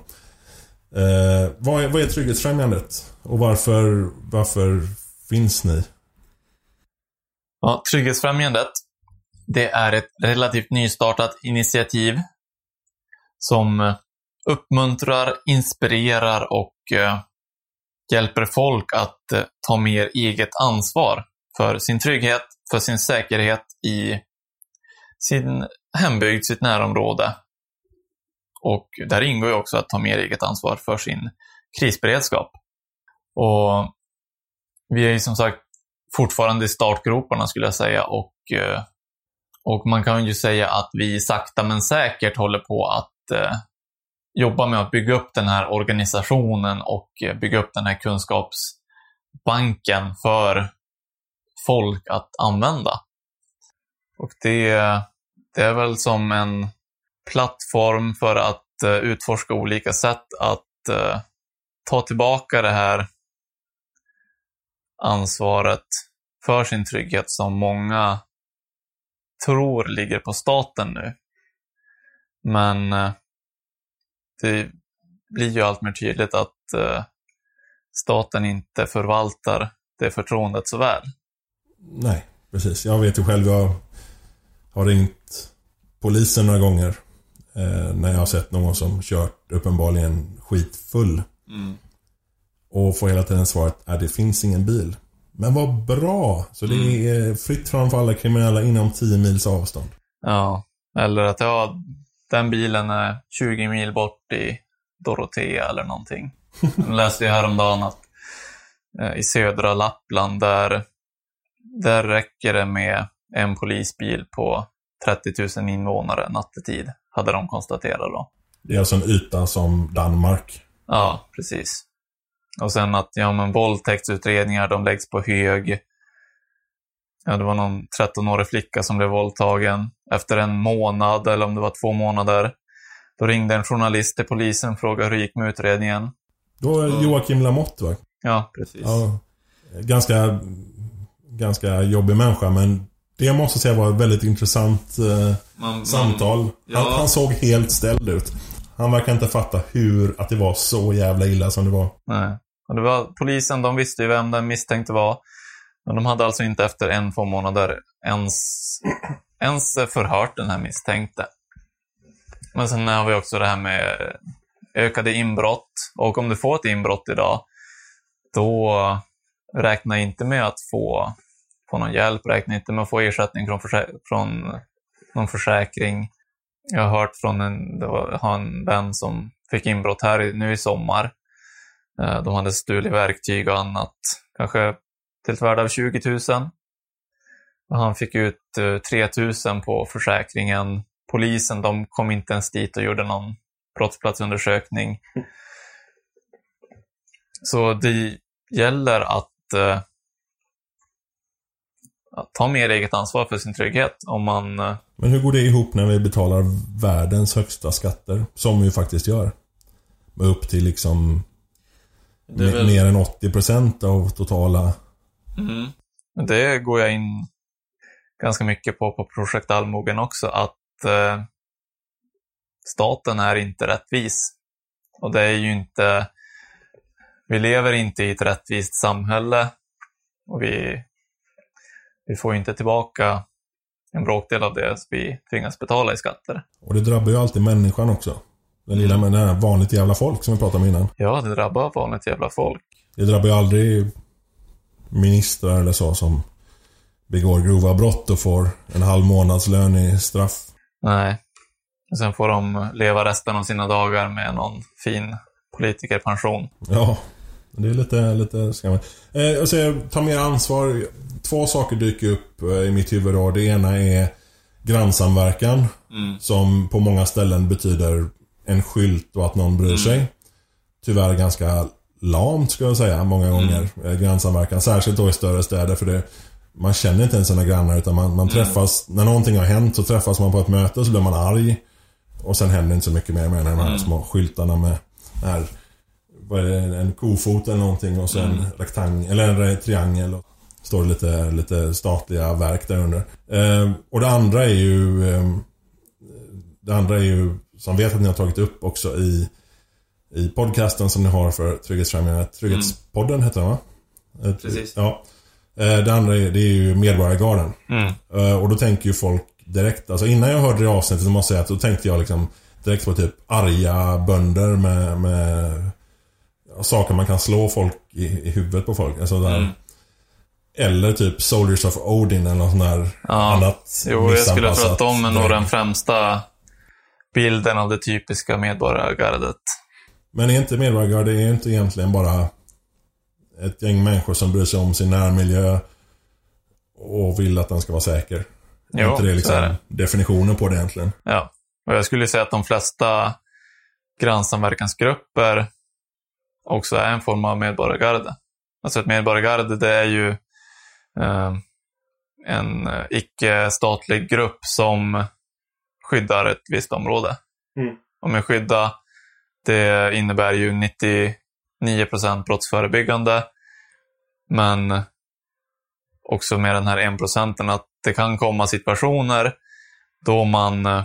eh, vad, är, vad är Trygghetsfrämjandet? Och varför, varför finns ni? Ja, Trygghetsfrämjandet, det är ett relativt nystartat initiativ som uppmuntrar, inspirerar och eh, hjälper folk att eh, ta mer eget ansvar för sin trygghet, för sin säkerhet i sin hembygd, sitt närområde. Och där ingår ju också att ta mer eget ansvar för sin krisberedskap. Och vi är ju som sagt fortfarande i startgroparna, skulle jag säga, och, eh, och man kan ju säga att vi sakta men säkert håller på att jobba med att bygga upp den här organisationen och bygga upp den här kunskapsbanken för folk att använda. Och det, det är väl som en plattform för att utforska olika sätt att ta tillbaka det här ansvaret för sin trygghet som många tror ligger på staten nu. Men det blir ju allt mer tydligt att staten inte förvaltar det förtroendet så väl. Nej, precis. Jag vet ju själv, jag har ringt polisen några gånger eh, när jag har sett någon som kört uppenbarligen skitfull. Mm. Och får hela tiden svaret att det finns ingen bil. Men vad bra! Så det mm. är fritt framför alla kriminella inom tio mils avstånd. Ja, eller att jag... Den bilen är tjugo mil bort i Dorotea eller någonting. Jag läste ju häromdagen att eh, i södra Lappland där, där räcker det med en polisbil på trettio tusen invånare nattetid, hade de konstaterat då. Det är alltså en yta som Danmark. Ja, precis. Och sen att ja, men våldtäktsutredningar, de läggs på hög. Ja, det var någon trettonårig flicka som blev våldtagen efter en månad, eller om det var två månader. Då ringde en journalist till polisen och frågade hur det gick med utredningen. Då är Joakim Lamotte, va? Ja, precis. Ja, ganska, ganska jobbig människa, men det måste säga var ett väldigt intressant eh, man, samtal. Man, ja. han, han såg helt ställd ut. Han verkar inte fatta hur att det var så jävla illa som det var. Nej. Och det var, polisen, de visste ju vem den misstänkte var. Men de hade alltså inte efter en, två månader ens, ens förhört den här misstänkte. Men sen har vi också det här med ökade inbrott. Och om du får ett inbrott idag, då räkna inte med att få, få någon hjälp. Räkna inte med att få ersättning från, försä- från någon försäkring. Jag har hört från en, det var, en vän som fick inbrott här nu i sommar. De hade stulit verktyg och annat. Kanske till ett värde av tjugo tusen. Och han fick ut tre tusen på försäkringen. Polisen, de kom inte ens dit och gjorde någon brottsplatsundersökning. Så det gäller att, eh, att ta mer eget ansvar för sin trygghet om man... Eh... Men hur går det ihop när vi betalar världens högsta skatter? Som vi faktiskt gör. Upp till liksom det väl... mer än åttio procent av totala... Mm. Det går jag in ganska mycket på på Projekt Allmogen också, att staten är inte rättvis. Och det är ju inte, vi lever inte i ett rättvist samhälle, och vi, vi får inte tillbaka en bråkdel av det vi tvingas betala i skatter. Och det drabbar ju alltid människan också. Den lilla mm. människan, vanligt jävla folk som vi pratade om innan. Ja, det drabbar vanligt jävla folk. Det drabbar ju aldrig ministrar eller så som begår grova brott och får en halv månadslön i straff. Nej, och sen får de leva resten av sina dagar med någon fin politikerpension. Ja, det är lite, lite skamligt. Eh, alltså, ta mer ansvar. Två saker dyker upp i mitt huvud då. Det ena är grannsamverkan, mm. som på många ställen betyder en skylt och att någon bryr mm. sig. Tyvärr ganska lamt, ska jag säga, många gånger. Mm. Grannsamverkan, särskilt då i större städer, för det... Man känner inte ens sina grannar, utan man, man träffas mm. när någonting har hänt, så träffas man på ett möte och så blir man arg. Och sen händer inte så mycket mer med de här mm. små skyltarna med här, vad är det, en kofot eller någonting, och sen mm. rektang eller en triangel, och står lite, lite statliga verk där under. Eh, och det andra är ju eh, det andra är ju som vet att ni har tagit upp också i i podcasten som ni har för Trygghetsfrämjandet. Trygghetspodden mm. heter den, va? Precis. Ja. Det andra är, det är ju Medborgargarden. Mm. Och då tänker ju folk direkt, alltså innan jag hörde det avsnittet så måste jag säga att då tänkte jag liksom direkt på typ arga bönder med, med saker man kan slå folk i, i huvudet på folk. Alltså där, mm. eller typ Soldiers of Odin eller något sånt där ja. annat. Jo, jag skulle tro att de är nog den främsta bilden av det typiska Medborgargardet. Men är inte Medborgargardet, det är ju inte egentligen bara ett gäng människor som bryr sig om sin närmiljö och vill att den ska vara säker. Jo, inte det, liksom, är det definitionen på det egentligen. Ja, och jag skulle säga att de flesta grannsamverkansgrupper också är en form av medborgargarde. Alltså ett medborgargarde, det är ju eh, en icke-statlig grupp som skyddar ett visst område. Mm. Och med skydda, det innebär ju nittio nio procent brottsförebyggande, men också med den här en procenten att det kan komma situationer då man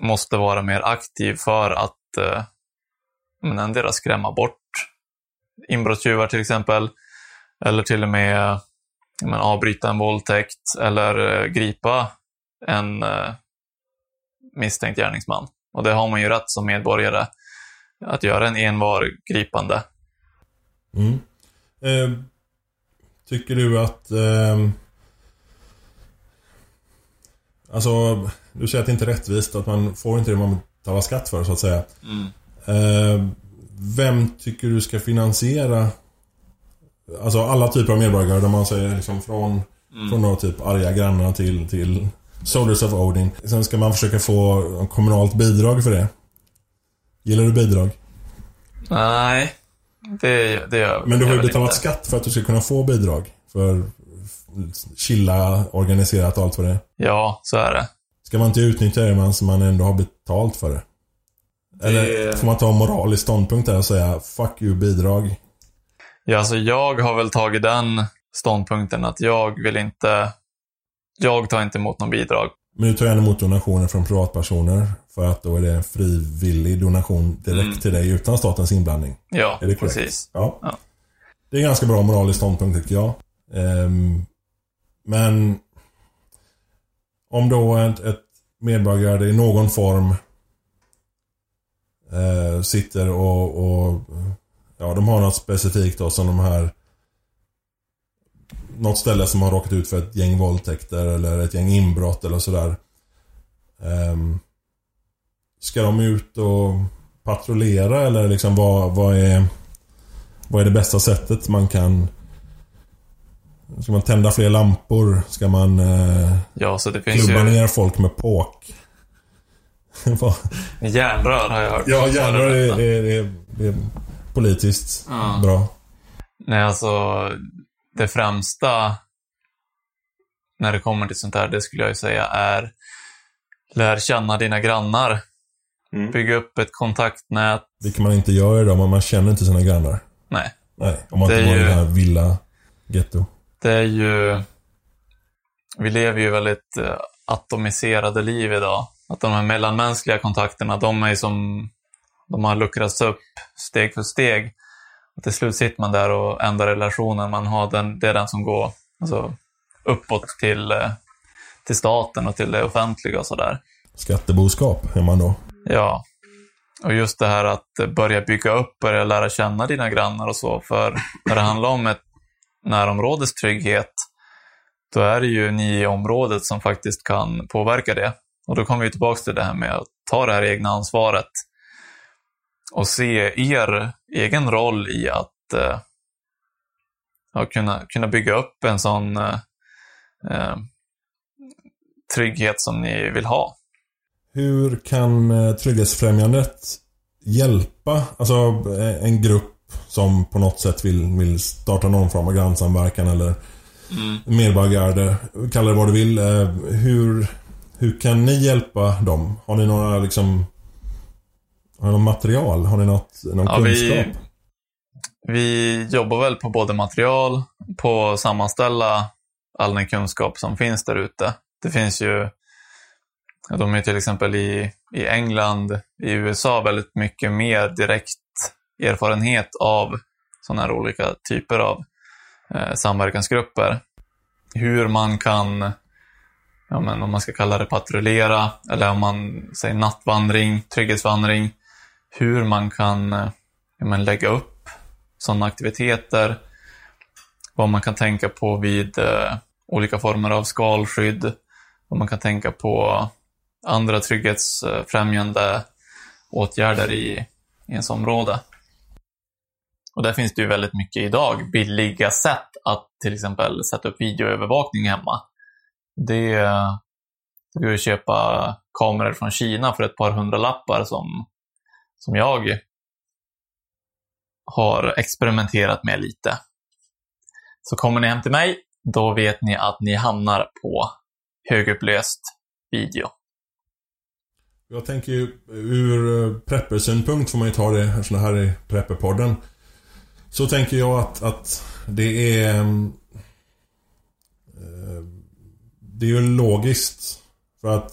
måste vara mer aktiv för att men deras skrämma bort inbrottstjuvar till exempel, eller till och med men, avbryta en våldtäkt eller gripa en misstänkt gärningsman. Och det har man ju rätt som medborgare att göra en envar gripande. Mm. Eh, tycker du att eh, alltså du säger att det inte är rättvist att man får inte det man betalar skatt för, så att säga. Mm. Eh, vem tycker du ska finansiera alltså alla typer av medborgare, där man säger liksom från mm. från några typ arga grannar till till Soldiers of Odin. Sen ska man försöka få kommunalt bidrag för det. Gillar du bidrag? Nej, det, det gör jag. Men du har ju betalat inte. Skatt för att du ska kunna få bidrag. För chilla, organiserat och allt för det. Ja, så är det. Ska man inte utnyttja det man som man ändå har betalt för det? Eller får man ta en moralisk ståndpunkt där och säga fuck you bidrag? Ja, alltså jag har väl tagit den ståndpunkten att jag vill inte, jag tar inte emot någon bidrag. Men du tar gärna emot donationer från privatpersoner, för att då är det en frivillig donation direkt mm. till dig utan statens inblandning. Ja, är det korrekt? Precis. Ja. Ja. Det är en ganska bra moralisk ståndpunkt tycker jag. Um, men om då ett, ett medborgare i någon form uh, sitter och, och ja, de har något specifikt då, som de här något ställe som har råkat ut för ett gäng våldtäkter eller ett gäng inbrott eller sådär. Um, ska de ut och patrullera eller liksom vad, vad är vad är det bästa sättet man kan? Ska man tända fler lampor? Ska man eh, ja, så det finns klubba ju... ner folk med påk? Järnrör har jag hört. Ja, järnrör är, är, är, är politiskt ja. Bra. Nej, alltså det främsta när det kommer till sånt här, det skulle jag ju säga är lär känna dina grannar. Mm. Bygga upp ett kontaktnät. Vilket man inte gör idag, men man känner inte sina grannar. Nej. Nej, om man det inte bor i den här villa ghetto. Det är ju vi lever ju väldigt atomiserade liv idag. Att de här mellanmänskliga kontakterna, de är som de har luckrats upp steg för steg. Och till slut sitter man där och ändrar relationen. Man har den, det är den som går alltså, uppåt till, till staten och till det offentliga och sådär. Skatteboskap är man då. Ja, och just det här att börja bygga upp, börja lära känna dina grannar och så. För när det handlar om ett närområdes trygghet, då är det ju ni i området som faktiskt kan påverka det. Och då kommer vi tillbaka till det här med att ta det här egna ansvaret. Och se er egen roll i att eh, ja, kunna, kunna bygga upp en sån eh, trygghet som ni vill ha. Hur kan Trygghetsfrämjandet hjälpa alltså, en grupp som på något sätt vill, vill starta någon form av grannsamverkan eller mm. medborgargarde, kalla det vad du vill. Hur, hur kan ni hjälpa dem? Har ni några liksom... Har ni något material? Har ni något, någon ja, kunskap? Vi, vi jobbar väl på både material, på att sammanställa all den kunskap som finns där ute. Det finns ju, de är till exempel i, i England, i U S A väldigt mycket mer direkt erfarenhet av sådana här olika typer av eh, samverkansgrupper. Hur man kan, ja, men om man ska kalla det patrullera eller om man säger nattvandring, trygghetsvandring. Hur man kan ja, men lägga upp sådana aktiviteter. Vad man kan tänka på vid eh, olika former av skalskydd. Vad man kan tänka på andra trygghetsfrämjande åtgärder i, i ens område. Och där finns det ju väldigt mycket idag. Billiga sätt att till exempel sätta upp videoövervakning hemma. Det, det går ju att köpa kameror från Kina för ett par hundra lappar som... som jag har experimenterat med lite. Så kommer ni hem till mig, då vet ni att ni hamnar på högupplöst video. Jag tänker ju, ur preppersynpunkt får man ju ta det här, såna här i Preppepodden. Så tänker jag att, att det är det är ju logiskt för att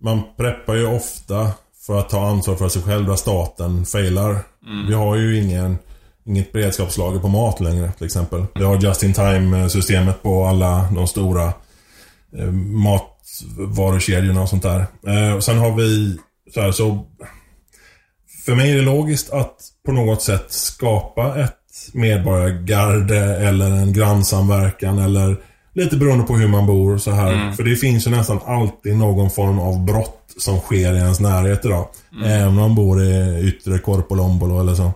man preppar ju ofta för att ta ansvar för sig själv där staten failar. Mm. Vi har ju ingen, inget beredskapslager på mat längre till exempel. Vi har just-in-time-systemet på alla de stora eh, matvarukedjorna och sånt där. Eh, och sen har vi så här, så för mig är det logiskt att på något sätt skapa ett medborgargarde eller en grannsamverkan eller lite beroende på hur man bor och så här. Mm. För det finns ju nästan alltid någon form av brott som sker i ens närhet idag. Mm. Även om man bor i yttre Korpolombolo eller så.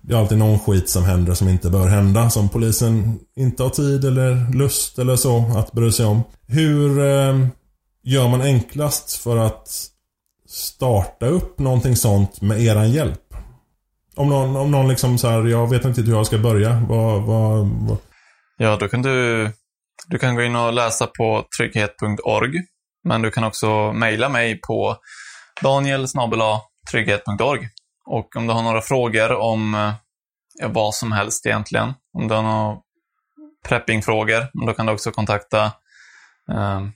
Det är alltid någon skit som händer som inte bör hända, som polisen inte har tid eller lust eller så att bry sig om. Hur eh, gör man enklast för att starta upp någonting sånt med eran hjälp? Om någon, om någon liksom så här, jag vet inte hur jag ska börja. Vad, vad, vad... Ja, då kan du du kan gå in och läsa på trygghet punkt org. Men du kan också mejla mig på daniel snabel-a trygghet punkt org. Och om du har några frågor om ja, vad som helst egentligen, om du har några preppingfrågor, då kan du också kontakta eh,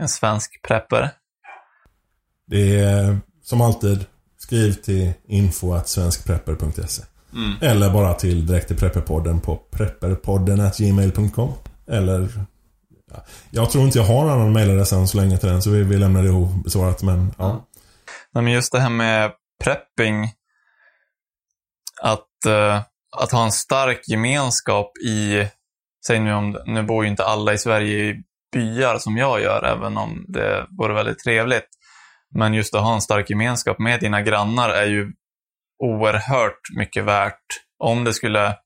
en svensk prepper. Det är som alltid, skriv till info at svenskprepper punkt se mm. eller bara till direkt till Preppepodden på prepperpodden at gmail punkt com eller ja, jag tror inte jag har någon annan mejladress än så länge till den, så vi, vi lämnar det obesvarat, men ja. Mm. Nej, men just det här med prepping, att, eh, att ha en stark gemenskap i, säg nu om nu bor ju inte alla i Sverige i byar som jag gör, även om det vore väldigt trevligt. Men just att ha en stark gemenskap med dina grannar är ju oerhört mycket värt om det skulle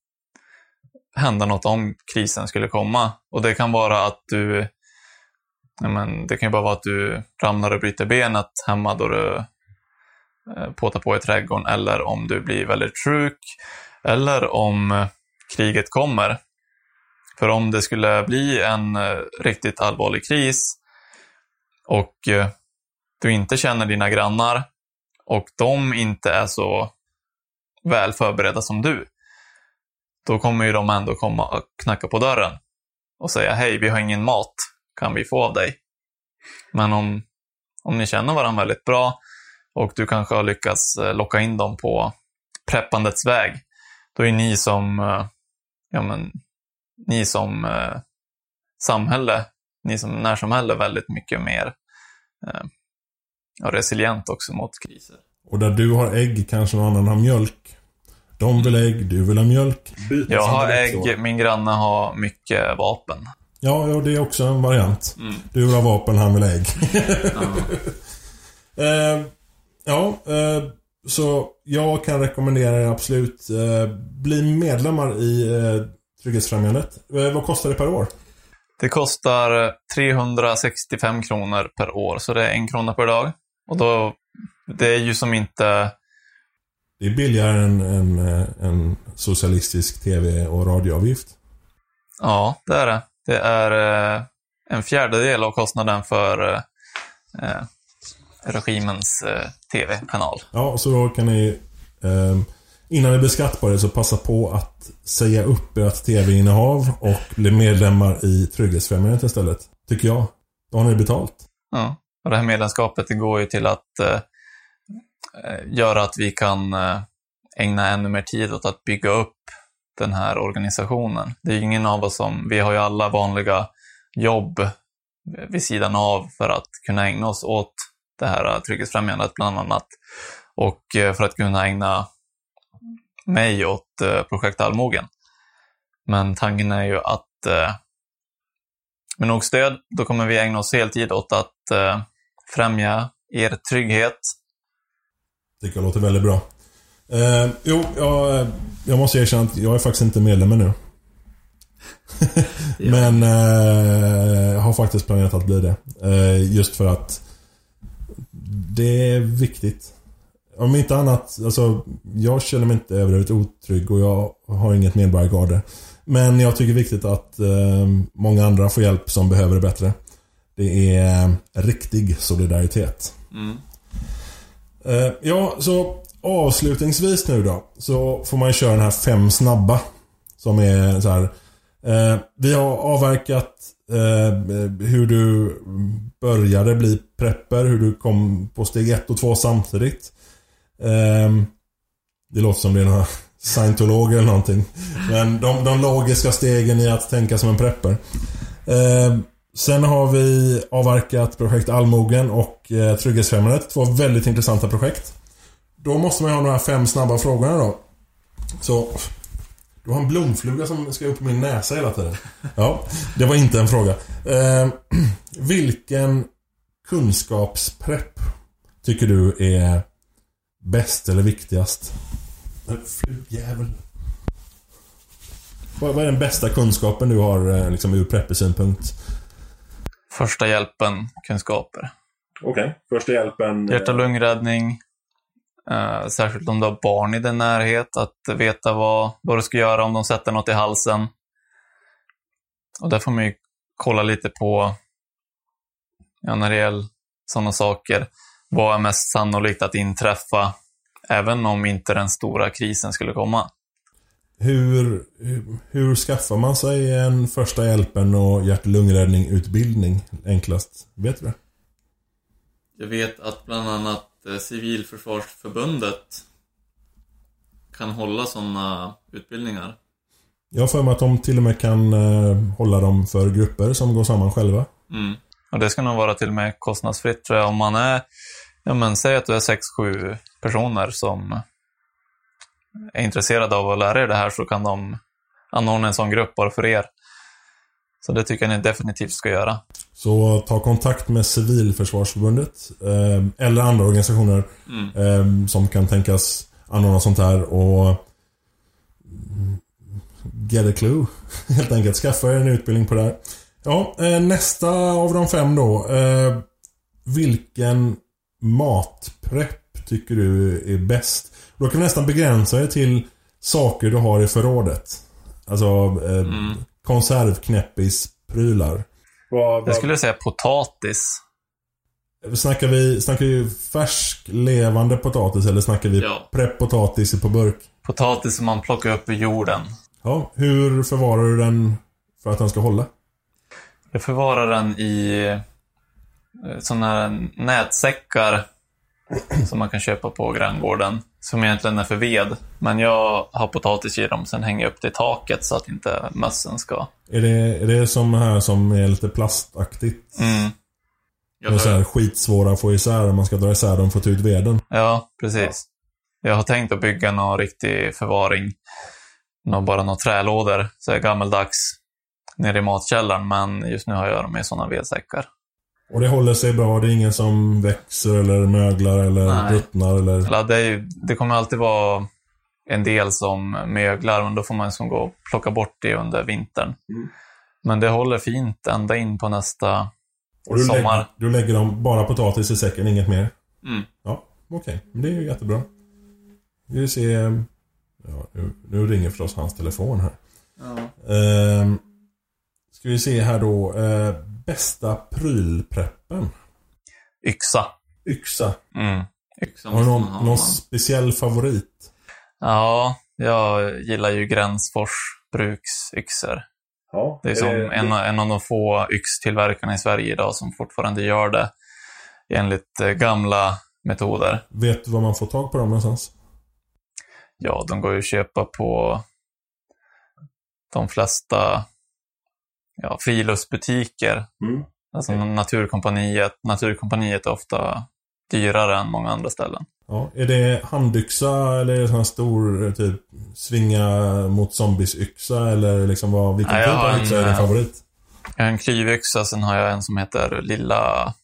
hända något, om krisen skulle komma. Och det kan vara att du, ja men, det kan ju bara vara att du ramlar och bryter benet hemma då du eh, påtar på i trädgården, eller om du blir väldigt sjuk, eller om eh, kriget kommer. För om det skulle bli en eh, riktigt allvarlig kris och eh, du inte känner dina grannar och de inte är så väl förberedda som du, då kommer ju de ändå komma och knacka på dörren och säga hej, vi har ingen mat, kan vi få av dig? Men om, om ni känner varandra väldigt bra och du kanske har lyckats locka in dem på preppandets väg, då är ni som, ja men, ni som eh, samhälle, ni som närsamhälle väldigt mycket mer eh, och resilient också mot kriser. Och där du har ägg, kanske någon annan har mjölk. De vill ägg, du vill ha mjölk. Byta jag har ägg, så. Min granne har mycket vapen. Ja, ja, det är också en variant. Mm. Du vill ha vapen, han vill ägg. Mm. eh, ja, eh, så jag kan rekommendera er absolut eh, bli medlemmar i eh, Trygghetsfrämjandet. Eh, vad kostar det per år? Det kostar trehundrasextiofem kronor per år, så det är en krona per dag. Och då, det är ju som inte... Det är billigare än en, en socialistisk tv- och radioavgift. Ja, det är det. Det är en fjärdedel av kostnaden för eh, regimens eh, tv-kanal. Ja, så då kan ni... Eh, innan vi beskattar det, så passa på att säga upp ert tv-innehav och bli medlemmar i Trygghetsfrämjandet istället, tycker jag. Då har ni betalt. Ja. Och det här medlemskapet, det går ju till att eh, göra att vi kan eh, ägna ännu mer tid åt att bygga upp den här organisationen. Det är ju ingen av oss som, vi har ju alla vanliga jobb vid sidan av för att kunna ägna oss åt det här Trygghetsfrämjandet bland annat. Och eh, för att kunna ägna mig åt eh, Projekt Allmogen. Men tanken är ju att eh, med nog stöd, då kommer vi ägna oss heltid åt att eh, främja er trygghet. Tycker jag låter väldigt bra. Eh, jo, jag, jag måste erkänna att jag är faktiskt inte medlem nu. Ja. Men eh, jag har faktiskt planerat att bli det. Eh, just för att det är viktigt. Om inte annat, alltså, jag känner mig inte överhuvudtaget otrygg och jag har inget medborgargarde. Men jag tycker det är viktigt att eh, många andra får hjälp som behöver det bättre. Det är riktig solidaritet. Mm. Eh, ja, så avslutningsvis nu då, så får man köra den här fem snabba som är så här. Eh, vi har avverkat eh, hur du började bli prepper, hur du kom på steg ett och två samtidigt. Eh, det låter som det är några... scientologer eller någonting. Men de, de logiska stegen i att tänka som en prepper. Eh, sen har vi avverkat Projekt Allmogen och eh, Trygghetsfrämjandet. Två väldigt intressanta projekt. Då måste man ha några fem snabba frågorna då. Så, du har en blomfluga som ska upp på min näsa hela tiden. Ja, det var inte en fråga. Eh, vilken kunskapsprepp tycker du är bäst eller viktigast? Flugjävel. Vad är den bästa kunskapen du har liksom, ur preppesynpunkt? Första hjälpen kunskaper. Okej, okay. Första hjälpen. Hjärta- och lungräddning. Eh, särskilt om du har barn i din närhet. Att veta vad, vad du ska göra om de sätter något i halsen. Och där får man ju kolla lite på, ja, när det gäller sådana saker. Vad är mest sannolikt att inträffa? även om inte den stora krisen skulle komma. Hur, hur skaffar man sig en första hjälpen och hjärt-lungräddning-utbildning enklast? Vet du det? Jag vet att bland annat Civilförsvarsförbundet kan hålla sådana utbildningar. Jag får med att de till och med kan hålla dem för grupper som går samman själva. Mm. Och det ska nog vara till och med kostnadsfritt, tror jag. Om man är, ja men säg att du är sex sju personer som är intresserade av att lära er det här, så kan de anordna en sån grupp bara för er. Så det tycker jag ni definitivt ska göra. Så ta kontakt med Civilförsvarsförbundet eh, eller andra organisationer mm. eh, som kan tänkas anordna sånt här, och get a clue. Helt enkelt, skaffa er en utbildning på det här. Ja, eh, nästa av de fem då. Eh, vilken matprepp tycker du är bäst? Då kan du nästan begränsa dig till saker du har i förrådet. Alltså eh, mm. konservknäppis, prylar. Jag skulle säga potatis. Snackar vi, snackar vi färsk, levande potatis, eller snackar vi ja. preppotatis på burk? Potatis som man plockar upp ur jorden. Ja, hur förvarar du den för att den ska hålla? Jag förvarar den i sådana här nätsäckar som man kan köpa på granngården, som egentligen är för ved. Men jag har potatis i dem, sen hänger jag upp det i taket så att inte mössen ska... Är det, är det som här som är lite plastaktigt? Mm. Det är så här skitsvåra att få isär. Man ska dra isär dem för att ta ut veden. Ja, precis. Jag har tänkt att bygga någon riktig förvaring. Någon, bara några trälådor, så gammeldags, nere i matkällaren. Men just nu har jag dem i sådana vedsäckar. Och det håller sig bra, det är ingen som växer eller möglar eller ruttnar? Eller... Ja, det, är, det kommer alltid vara en del som möglar, men då får man som gå och plocka bort det under vintern. Mm. Men det håller fint ända in på nästa och du sommar. Lägger, du lägger dem bara potatis i säcken, inget mer? Mm. Ja, okej. Okay. Det är ju jättebra. Vi ser, ja, nu, nu ringer förstås hans telefon här. Ja. Ehm, ska vi se här då... Ehm, bästa prylpreppen? Yxa. Yxa? Mm. Yxa. Har du någon, ha, någon speciell favorit? Ja, jag gillar ju Gränsfors bruksyxor. Ja, det är som eh, en, en av de få yxtillverkarna i Sverige idag som fortfarande gör det enligt gamla metoder. Vet du vad man får tag på dem någonstans? Ja, de går ju att köpa på de flesta... Ja, friluftsbutiker. Mm. Alltså okay. Naturkompaniet. Naturkompaniet är ofta dyrare än många andra ställen. Ja, är det handyxa eller är det sån här stor typ svinga mot zombies yxa eller liksom vad, vilken typ av yxa är din favorit? Jag har en klyvyxa, sen har jag en som heter lilla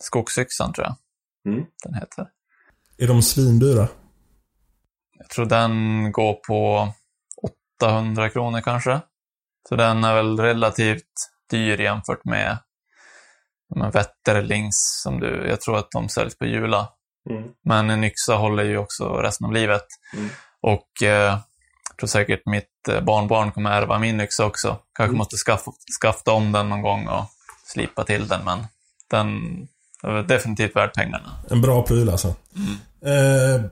skogsyxan, tror jag. Mm. Den heter. Är de svindyra? Jag tror den går på åttahundra kronor kanske. Så den är väl relativt dyr jämfört med vetterlings som du... Jag tror att de säljs på Jula. Mm. Men en yxa håller ju också resten av livet. Mm. Och eh, jag tror säkert mitt barnbarn kommer ärva min yxa också. Kanske mm. måste skaffa, skaffa om den någon gång och slipa till den. Men den är definitivt värd pengarna. En bra pryl alltså. Mm. Eh,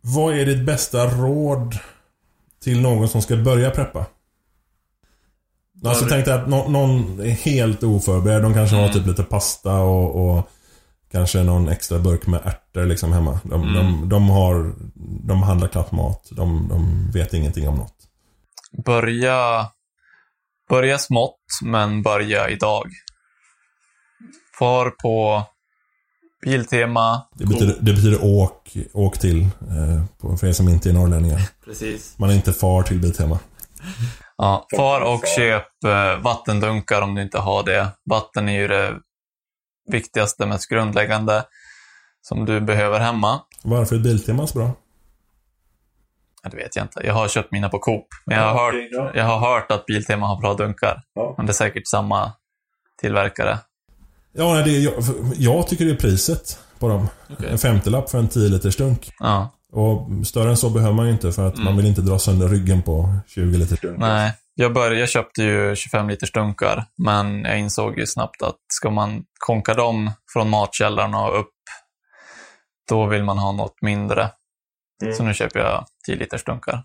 vad är ditt bästa råd till någon som ska börja preppa? Alltså tänkte att någon, någon är helt oförberedd. De kanske mm. har typ lite pasta och, och kanske någon extra burk med ärtor liksom hemma. De, mm. de, de, har, de handlar knappt mat. De, de vet ingenting om något. Börja, börja smått, men börja idag. Far på Biltema. Det betyder, det betyder åk, åk till eh, för er som inte är norrlänningar. Precis. Man är inte far till Biltema. Ja, far och köp vattendunkar om du inte har det. Vatten är ju det viktigaste, mest grundläggande som du behöver hemma. Varför är Biltema så bra? Ja, det vet jag inte. Jag har köpt mina på Coop. Men jag har hört, jag har hört att Biltema har bra dunkar. Ja. Men det är säkert samma tillverkare. Ja, det är, jag, jag tycker det är priset på dem. Okay. En femtiolapp för en tio liters dunk. Ja. Och större än så behöver man ju inte, för att mm. man vill inte dra sönder ryggen på tjugo liters dunkar. Nej, jag, började, jag köpte ju tjugofem liters dunkar, men jag insåg ju snabbt att ska man konka dem från matkällaren och upp, då vill man ha något mindre. Mm. Så nu köper jag tio liters dunkar.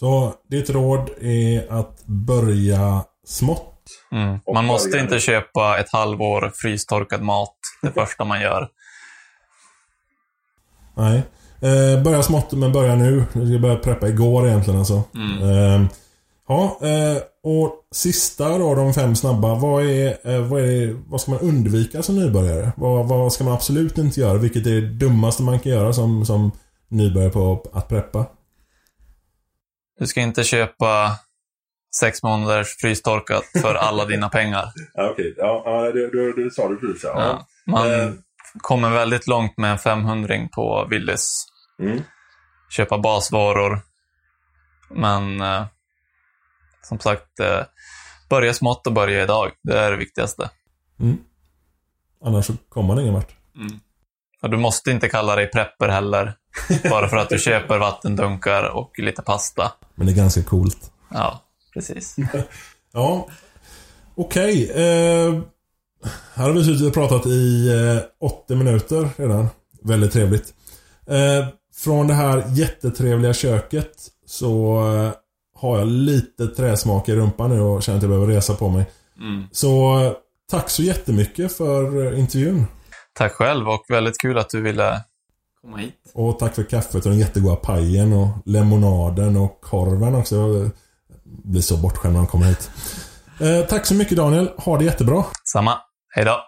Så ditt råd är att börja smått. Mm. Man måste inte köpa ett halvår frystorkad mat det första man gör. Nej. Eh, börja smått, men börja nu. Nu ska börja preppa igår egentligen alltså. Mm. Eh, ja, eh, och sista då, de fem snabba. Vad, är, eh, vad, är, vad ska man undvika som nybörjare? Vad, vad ska man absolut inte göra? Vilket är det dummaste man kan göra som, som nybörjare på att preppa? Du ska inte köpa sex månaders frystorkat för alla dina pengar. Ja, okej. Ja, det, det, det sa du precis. Ja. Ja, man eh. kommer väldigt långt med en femhundring på Willys. Mm. Köpa basvaror. Men eh, som sagt, eh, börja smått och börja idag. Det är det viktigaste. Mm. Annars så kommer man ingen vart. Mm. Och du måste inte kalla dig prepper heller. Bara för att du köper vattendunkar och lite pasta. Men det är ganska coolt. Ja, precis. Ja, okej. Okay. Eh, här har vi suttit och pratat i eh, åttio minuter redan. Väldigt trevligt. Eh, från det här jättetrevliga köket så eh, har jag lite träsmak i rumpan nu och känner att jag behöver resa på mig. Mm. Så eh, tack så jättemycket för eh, intervjun. Tack själv och väldigt kul att du ville... Och tack för kaffet och den jättegoda pajen och lemonaden och korven också. Jag blir så bortskämd när han kommer hit. Eh, tack så mycket Daniel. Ha det jättebra. Samma. Hej då.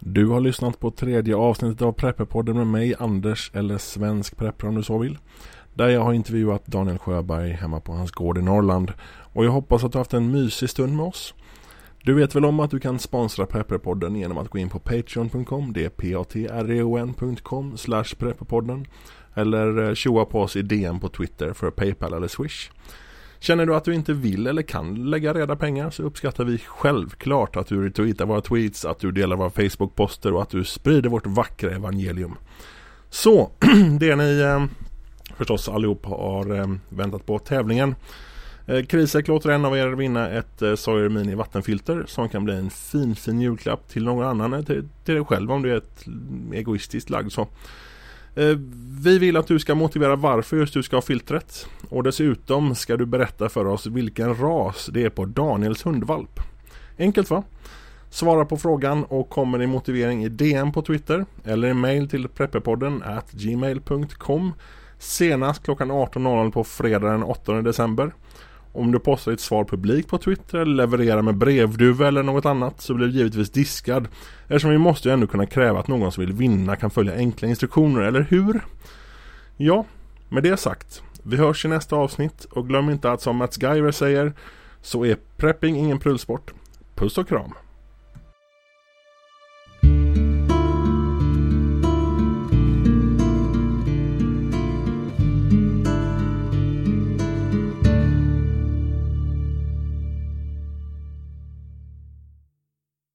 Du har lyssnat på tredje avsnittet av Preppepodden med mig, Anders, eller Svensk Prepper om du så vill. Där jag har intervjuat Daniel Sjöberg hemma på hans gård i Norrland. Och jag hoppas att du har haft en mysig stund med oss. Du vet väl om att du kan sponsra Preppepodden genom att gå in på patreon punkt com, det är patreon.com slash Preppepodden, eller tjoa på oss i D M på Twitter för PayPal eller Swish. Känner du att du inte vill eller kan lägga reda pengar så uppskattar vi självklart att du retweetar våra tweets, att du delar våra Facebook-poster och att du sprider vårt vackra evangelium. Så, det ni eh, förstås allihop har eh, väntat på, tävlingen. Kriseck låter en av er vinna ett Sawyer Mini vattenfilter som kan bli en fin, fin julklapp till någon annan, till, till dig själv om du är ett egoistiskt lag. Så. Vi vill att du ska motivera varför just du ska ha filtret, och dessutom ska du berätta för oss vilken ras det är på Daniels hundvalp. Enkelt va? Svara på frågan och kommer din motivering i D M på Twitter eller i mail till preppepodden at gmail punkt com senast klockan arton noll noll på fredag den åttonde december. Om du postar ditt svar publikt på Twitter eller levererar med brevduva eller något annat så blir du givetvis diskad. Eftersom vi måste ju ändå kunna kräva att någon som vill vinna kan följa enkla instruktioner, eller hur? Ja, med det sagt. Vi hörs i nästa avsnitt och glöm inte att som Mats Geiver säger så är prepping ingen prylsport. Puss och kram!